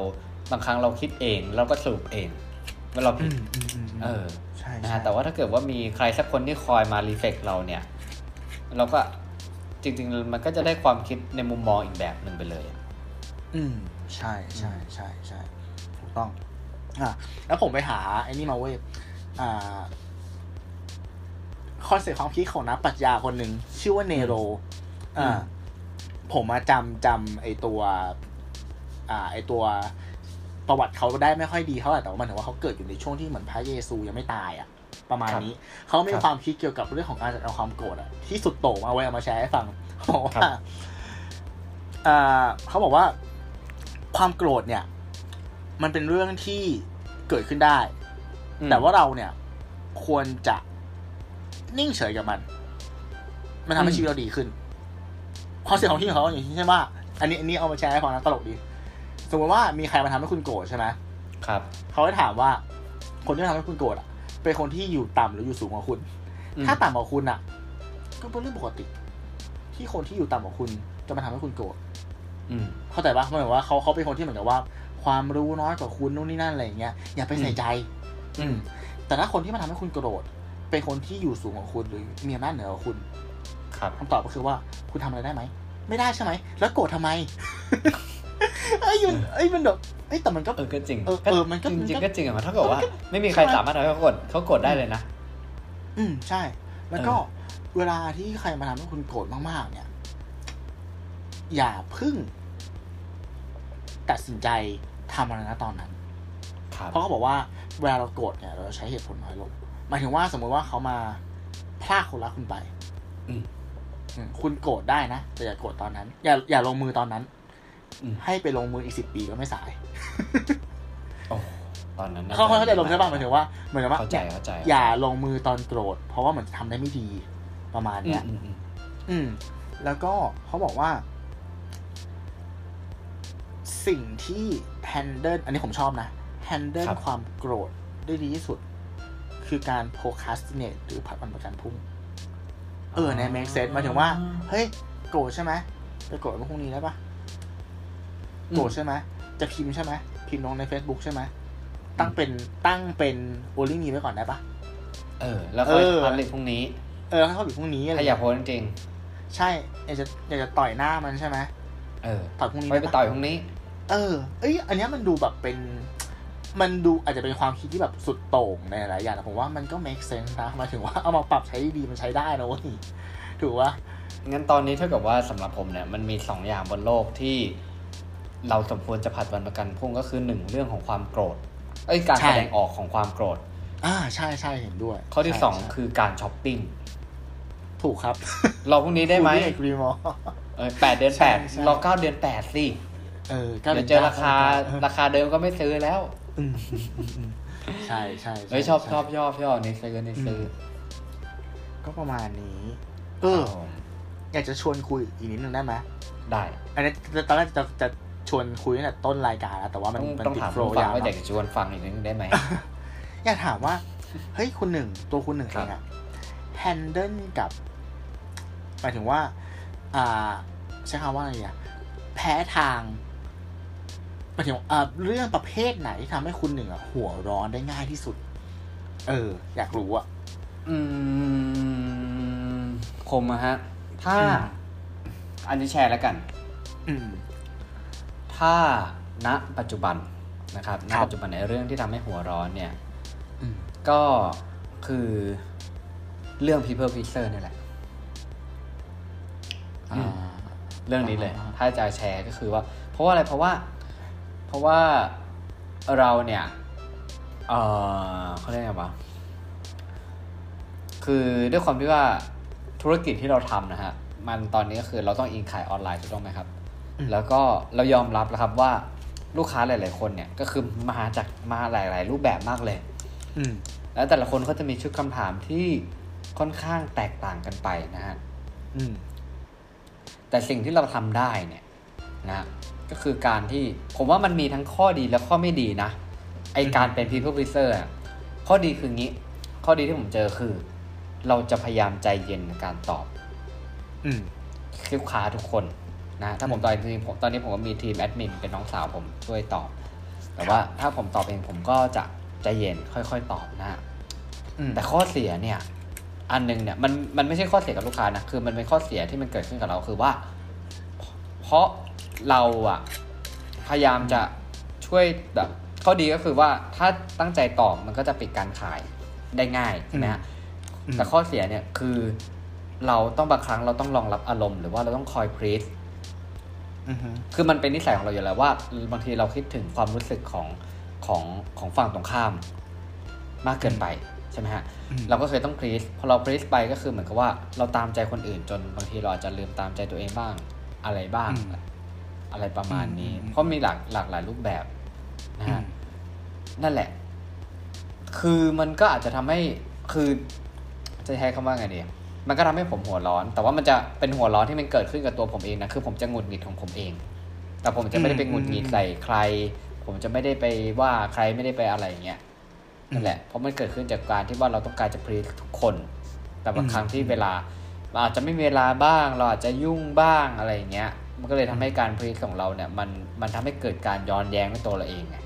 บางครั้งเราคิดเองเราก็สรุปเองว่าเราผิดเออใช่นะแต่ว่าถ้าเกิดว่ามีใครสักคนที่คอยมารีเฟล็กเราเนี่ยเราก็จริงๆมันก็จะได้ความคิดในมุมมองอีกแบบหนึ่งไปเลยอืมใช่ใช่ใช่ใช่ถูกต้องอ่ะแล้วผมไปหาไอ้นี่มาเว้ยอ่าคอนเซ็ปต์ความคิดของนักปรัชญาคนหนึ่งชื่อว่าเนโรอ่าผมมาจำจำไอ้ตัวอ่าไอตัว ประวัติเขาได้ไม่ค่อยดีเท่าไหร่แต่ว่ามันถือว่าเขาเกิดอยู่ในช่วงที่เหมือนพระเยซูยังไม่ตายอ่ะประมาณนี้เขาไม่มีความคิดเกี่ยวกับเรื่องของการจัดการความโกรธอ่ะที่สุดโต่งเอาไว้เอามาแชร์ให้ฟังเขาบอกว่าเขาบอกว่าความโกรธเนี่ยมันเป็นเรื่องที่เกิดขึ้นได้แต่ว่าเราเนี่ยควรจะนิ่งเฉยกับมันมันทำให้ชีวิตเราดีขึ้นความเสี่ยงของที่เขาอย่างเช่นว่าอันนี้อันนี้เอามาแชร์ให้ฟังนะตลกดีสมมติว่ามีใครมาทำให้คุณโกรธใช่ไหมครับเขาจะถามว่าคนที่มาทำให้คุณโกรธอ่ะเป็นคนที่อยู่ต่ำหรืออยู่สูงกว่าคุณถ้าต่ำกว่าคุณอ่ะก็เป็นเรื่องปกติที่คนที่อยู่ต่ำกว่าคุณจะมาทำให้คุณโกรธเข้าใจปะหมายถึงว่าเขาเขาเป็นคนที่เหมือนกับว่าความรู้น้อยกว่าคุณนู่นนี่นั่นอะไรอย่างเงี้ยอย่าไปใส่ใจแต่ถ้าคนที่มาทำให้คุณโกรธเป็นคนที่อยู่สูงกว่าคุณหรือมีอำนาจเหนือกว่าคุณคำตอบก็คือว่าคุณทำอะไรได้ไหมไม่ได้ใช่ไหมแล้วโกรธทำไม ไอ้มันไอ้มันแบบไอ้แต่มันก็เออก็จริงเออเออมันก็จริงก็จริงอะถ้าเกิดว่าไม่มีใครสามารถทำให้เขาโกรธเขาโกรธได้เลยนะอืมใช่แล้วก็เวลาที่ใครมาทำให้คุณโกรธมากๆเนี่ยอย่าพึ่งตัดสินใจทำอะไรนะตอนนั้นเพราะเขาบอกว่าเวลาเราโกรธเนี่ยเราใช้เหตุผลน้อยลงหมายถึงว่าสมมติว่าเขามาพลาดคนรักคุณไปคุณโกรธได้นะแต่อย่าโกรธตอนนั้นอย่าอย่าลงมือตอนนั้นให้ไปลงมืออีกสิบปีก็ไม่สายโอ้ตอนนั้นเขาเข้าใจลงใช่ป่ะหมายถึงว่าเหมือนกับว่าเข้าใจเข้าใจอย่าลงมือตอนโกรธเพราะว่าเหมือนทำได้ไม่ดีประมาณเนี้ยอืมแล้วก็เขาบอกว่าสิ่งที่ handle อันนี้ผมชอบนะ handle ความโกรธได้ดีที่สุดคือการ procrastinate หรือผัดวันประกันพรุ่งเออใน make sense หมายถึงว่าเฮ้ยโกรธใช่ไหมไปโกรธเมื่อพรุ่งนี้ได้ปะโกรธใช่ไหมจะพิมพ์ใช่ไหมพิมพ์ลงใน Facebook ใช่ไหมตั้งเป็นตั้งเป็นโอลิมีไว้ก่อนได้ปะเออแล้วค่อยพับลิกพรุ่งนี้เออให้เขาอยู่พรุ่งนี้อะไรถ้าอยากโพสจริงใช่อยากจะอยากจะต่อยหน้ามันใช่ไหมเออต่อยพรุ่งนี้ไปต่อยพรุ่งนี้เออเอ้ยอันนี้มันดูแบบเป็นมันดูอาจจะเป็นความคิดที่แบบสุดโต่งในหลายอย่างนะผมว่ามันก็ make sense นะหมายถึงว่าเอามาปรับใช้ดีมันใช้ได้นะเว้ยถูกปะงั้นตอนนี้เท่ากับว่าสำหรับผมเนี่ยมันมีสองอย่างบนโลกที่เราสมควรจะผัดวันประกันพรุ่งก็คือหนึ่งเรื่องของความโกรธไอ้การแสดงออกของความโกรธอ่าใช่ใช่เห็นด้วยข้อที่สองคือการช้อปปิ้งถูกครับเราพรุ่งนี้ได้ไหมเออแปดเดือนแปดรอเก้าเดือนแปดสิเออเก้าเดือนเจอราคาราคาเดิมก็ไม่ซื้อแล้วใช่ใช่เฮ้ยชอบชอบชอบชอบในซื้อในซื้อก็ประมาณนี้เอออยากจะชวนคุยอีกนิดนึงได้ไหมได้อันนี้ตอนแรกจะจะชวนคุยตั้งแต่ต้นรายการแล้วแต่ว่ามันมันติดโฟล์อย่างว่าอยากจะชวนฟังอีกนิดนึงได้ไหมอยากถามว่าเฮ้ยคุณหนึ่งตัวคุณหนึ่งเองอะแฮนเดิลกับหมายถึงว่าอ่าใช้คำว่าอะไรอะแพ้ทางหมายถึงอ่าเรื่องประเภทไหนที่ทำให้คุณหนึ่งอ่ะหัวร้อนได้ง่ายที่สุดเอออยากรู้อ่ะอืมคมอะฮะถ้าอันนี้แชร์แล้วกันอืมถ้าณปัจจุบันนะครับณปัจจุบันในเรื่องที่ทำให้หัวร้อนเนี่ยก็คือเรื่อง people pleaser นี่แหละอ่าเรื่องนี้เลยถ้าจะแชร์ก็คือว่าเพราะว่าอะไรเพราะว่าเพราะว่าเราเนี่ยเอ่อเขาเรียกว่าคือด้วยความที่ว่าธุรกิจที่เราทำนะฮะมันตอนนี้ก็คือเราต้องอิงขายออนไลน์ถูกต้องไหมครับแล้วก็เรายอมรับแล้วครับว่าลูกค้าหลายๆคนเนี่ยก็คือมาจากมาหลายๆรูปแบบมากเลยแล้วแต่ละคนเขาจะมีชุดคำถามที่ค่อนข้างแตกต่างกันไปนะฮะแต่สิ่งที่เราทำได้เนี่ยนะก็คือการที่ผมว่ามันมีทั้งข้อดีและข้อไม่ดีนะไอการเป็น people pleaser อ่ะข้อดีคืองี้ข้อดีที่ผมเจอคือเราจะพยายามใจเย็นในการตอบลูกค้าทุกคนนะถ้าผมตอนนี้ผมตอนนี้ผมก็มีทีมแอดมินเป็นน้องสาวผมช่วยตอบแต่ว่าถ้าผมตอบเองผมก็จะใจเย็นค่อยๆตอบนะแต่ข้อเสียเนี่ยอันนึงเนี่ยมันมันไม่ใช่ข้อเสียกับลูกค้านะคือมันเป็นข้อเสียที่มันเกิดขึ้นกับเราคือว่าเพราะเราอะพยายามจะช่วยแบบข้อดีก็คือว่าถ้าตั้งใจตอบมันก็จะปิดการขายได้ง่ายใช่ไหมฮะแต่ข้อเสียเนี่ยคือเราต้องบางครั้งเราต้องรองรับอารมณ์หรือว่าเราต้องคอยพรีส คือมันเป็นนิสัยของเราอยู่แล้วว่าบางทีเราคิดถึงความรู้สึกของของของฝั่งตรงข้ามมากเกินไปใช่ไหมฮะเราก็เคยต้องพลีสพอเราพลีสไปก็คือเหมือนกับว่าเราตามใจคนอื่นจนบางทีเราอาจจะลืมตามใจตัวเองบ้างอะไรบ้างอะไรประมาณนี้เพราะมีหลากหลากหลายรูปแบบนะฮะนั่นแหละคือมันก็อาจจะทำให้คือจะใช้คำว่าไงดีมันก็ทำให้ผมหัวร้อนแต่ว่ามันจะเป็นหัวร้อนที่มันเกิดขึ้นกับตัวผมเองนะคือผมจะหงุดหงิดของผมเองแต่ผมจะไม่ได้ไปหงุดหงิดใส่ใครผมจะไม่ได้ไปว่าใครไม่ได้ไปอะไรอย่างเงี้ยนั่นแหละเพราะมันเกิดขึ้นจากการที่ว่าเราต้องการจะพรีสทุกคนแต่บางครั้งที่เวลาเราอาจจะไม่มีเวลาบ้างเราอาจจะยุ่งบ้างอะไรอย่างเงี้ยมันก็เลยทำให้การพรีสของเราเนี่ยมันมันทำให้เกิดการย้อนแย้งกับตัวเราเองไง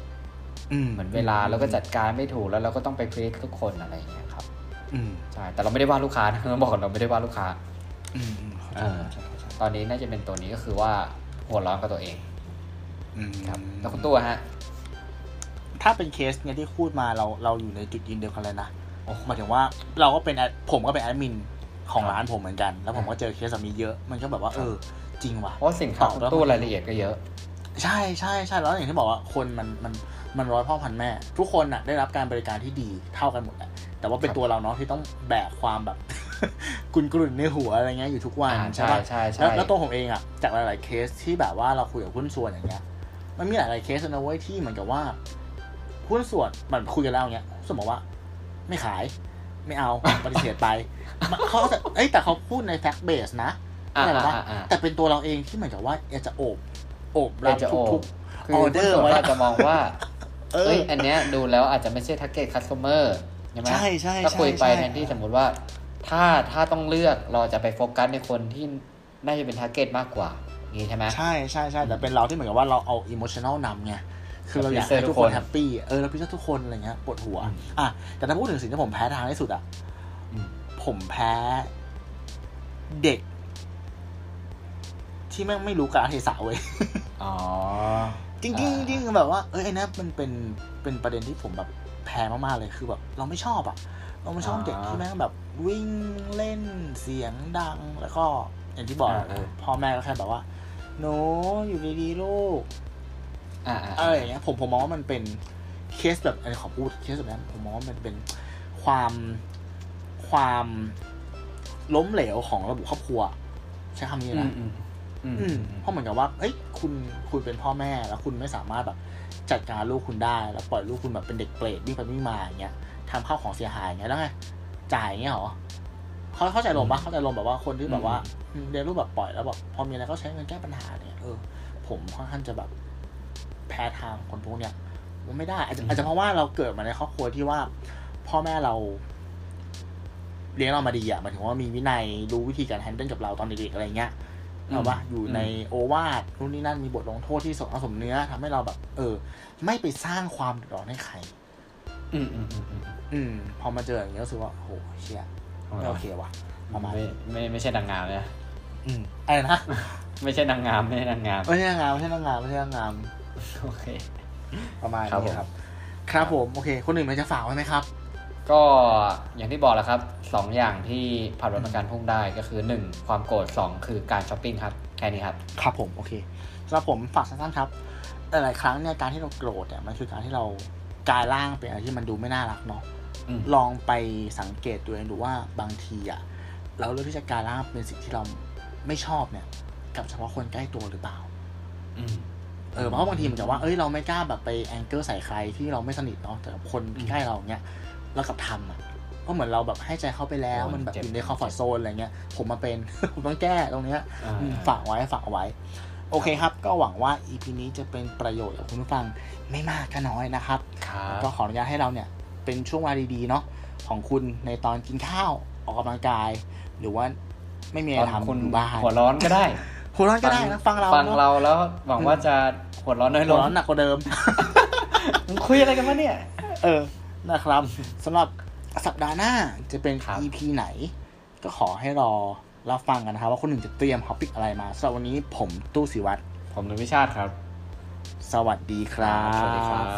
เหมือนเวลาเราก็จัดการไม่ถูกแล้วเราก็ต้องไปพรีสทุกคนอะไรอย่างเงี้ยครับใช่แต่เราไม่ได้ว่าลูกค้านะเราบอกเราไม่ได้ว่าลูกค้าตอนนี้น่าจะเป็นตัวนี้ก็คือว่าหัวร้อนกับตัวเองครับแล้วคุณตัวฮะถ้าเป็นเคสเนี่ยที่พูดมาเราเราอยู่ในจุดยืนเดียวกันเลยนะหมายถึงว่าเราก็เป็นผมก็เป็นแอดมินของร้านผมเหมือนกันแล้วผมก็เจอเคสแบบนี้เยอะมันก็แบบว่าเออจริงว่ะเพราะสิ่งของตู้รายละเอียดก็เยอะใช่ใช่ใช่แล้วอย่างที่บอกว่าคนมันมันมันร้อยพ่อพันแม่ทุกคนน่ะได้รับการบริการที่ดีเท่ากันหมดแหละแต่ว่าเป็นตัวเราเนาะที่ต้องแบกความแบบกุนกรุ่นในหัวอะไรเงี้ยอยู่ทุกวันใช่ป่ะแล้วแล้วตัวผมเองอ่ะจากหลายๆเคสที่แบบว่าเราคุยกับหุ้นส่วนอย่างเงี้ยมันมีหลายๆเคสนะเว้ยที่เหมือนกับว่าหุ้นส่วนมันคุยกันแล้วอย่างเงี้ยสมมติว่าไม่ขายไม่เอาปฏิเสธไปเขาแต่เอ้ยแต่เขาพูดในแฟกต์เบสนะอะไรแบบว่าแต่เป็นตัวเราเองที่เหมือนกับว่าอยากจะโอบโอบรับทุกๆออเดอร์ไว้อาจจะมองว่าเอ้ยอันเนี้ยดูแล้วอาจจะไม่ใช่ทาร์เก็ตคัสโตเมอร์ใช่ไหมถ้าคุยไปแทนที่สมมติว่าถ้าถ้าต้องเลือกเราจะไปโฟกัสในคนที่น่าจะเป็นทาร์เก็ตมากกว่างี้ใช่ไหมใช่ใช่ใช่แต่เป็นเราที่เหมือนกับว่าเราเอาอิโมชันแนลนำไงคือเราอยากให้ทุกคนแฮปปี้เออเราพิจารณาทุกคนอะไรเงี้ยปวดหัวอ่ะแต่ถ้าพูดถึงสิ่งที่ผมแพ้ทางที่สุดอ่ะผมแพ้เด็กที่แม่งไม่รู้กาลเทศะเว้ยอ๋อจริงจริงแบบว่าเออไอ้นี่มันเป็นเป็นประเด็นที่ผมแบบแพ้มากๆเลยคือแบบเราไม่ชอบอ่ะเราไม่ชอบเด็กที่แม่งแบบวิ่งเล่นเสียงดังแล้วก็อย่างที่บอกพ่อแม่ก็แค่แบบว่าโนอยู่ดีๆลูกอะไรอย่างเงี้ยผมผมมองว่ามันเป็นเคสแบบอะไรขอพูดเคสแบบนั้นผมมองว่ามันเป็นความความล้มเหลวของระบบครอบครัวใช้คำนี้นะเพราะเหมือนกับว่าเอ้ยคุณคุณเป็นพ่อแม่แล้วคุณไม่สามารถแบบจัดการลูกคุณได้แล้วปล่อยลูกคุณแบบเป็นเด็กเปรตวิ่งไปวิ่งมาอย่างเงี้ยทำข้าวของเสียหายอย่างเงี้ยแล้วไงจ่ายอย่างเงี้ยหรอเขาเข้าใจลมปะเข้าใจลมแบบว่าคนที่แบบว่าเรียนรู้แบบปล่อยแล้วแบบพอมีอะไรก็ใช้เงินแก้ปัญหาเนี่ยเออผมค่อนข้างจะแบบแพ้ทางคนพวกเนี้ยมันไม่ได้อาจจะอาจจะเพราะว่าเราเกิดมาในครอบครัวที่ว่าพ่อแม่เราเลี้ยงเรามาดีอ่ะหมายถึงว่ามีวินัยรู้วิธีการแฮนเดิลกับเราตอนเด็กๆอะไรเงี้ยเอาว่าอยู่ในโอวาทนู่นนี่นั่นมีบทลงโทษที่สมเอาสมเนื้อทำให้เราแบบเออไม่ไปสร้างความเดือดร้อนให้ใครอืมอืมอืมอืมพอมาเจออย่างเงี้ยรู้สึกว่าโหเชี่ยไม่โอเควะประมาณไม่ไม่ใช่นางงามเลยอืมอะไรนะไม่ใช่นางงามไม่ใช่นางงามไม่ใช่นางงามไม่ใช่นางงามไม่ใช่นางงามโอเคประมาณนี้ครับครับผมโอเคคนอื่นมันจะฝากไว้ไหมครับก็อย่างที่บอกแล้วครับสองอย่างที่ผ่านประสบการณ์พุ่งได้ก็คือหนึ่งความโกรธสองคือการช้อปปิ้งครับแค่นี้ครับครับผมโอเคสำหรับผมฝากสั้นๆครับหลายครั้งเนี่ยการที่เราโกรธเนี่ยมันคือการที่เรากายร่างเป็นอะไรที่มันดูไม่น่ารักเนาะลองไปสังเกตตัวเองดูว่าบางทีอ่ะเราเลือกที่จะกายร่างเป็นสิ่งที่เราไม่ชอบเนี่ยกับเฉพาะคนใกล้ตัวหรือเปล่าอืมเออเพราะบางทีมันจะว่าเอ้ยเราไม่กล้าแบบไปแองเกอร์ใส่ใครที่เราไม่สนิทเนาะแต่กับคนใกล้เราเนี่ยเรากับทำอ่ะก็เหมือนเราแบบให้ใจเขาไปแล้วมันแบบอยู่ในคอมฟอร์ตโซนอะไรเงี้ยผมมาเป็น ผมต้องแก้ตรงเนี้ยฝากไว้ฝากไว้โอเคครับก็หวังว่า อี พี นี้จะเป็นประโยชน์กับคุณผู้ฟังไม่มากก็น้อยนะครับก็ขออนุญาตให้เราเนี่ยเป็นช่วงเวลาดีๆเนาะของคุณในตอนกินข้าวออกกำลังกายหรือว่าไม่มีอะไรทำอยู่บ้านหัวร้อนก็ได้หัวร้อนก็ได้นะฟังเราฟังเราแล้วหวังว่าจะหัวร้อนน้อยลงหัวร้อนหนักกว่าเดิมคุยอะไรกันวะเนี่ยเออนะครับสำหรับสัปดาห์หน้าจะเป็น อี พี ไหนก็ขอให้รอรับฟังกันนะครับว่าคนหนึ่งจะเตรียมท็อปิกอะไรมาสำหรับวันนี้ผมตู้ศิวัตรผมนุชวิชาติครับสวัสดีครับ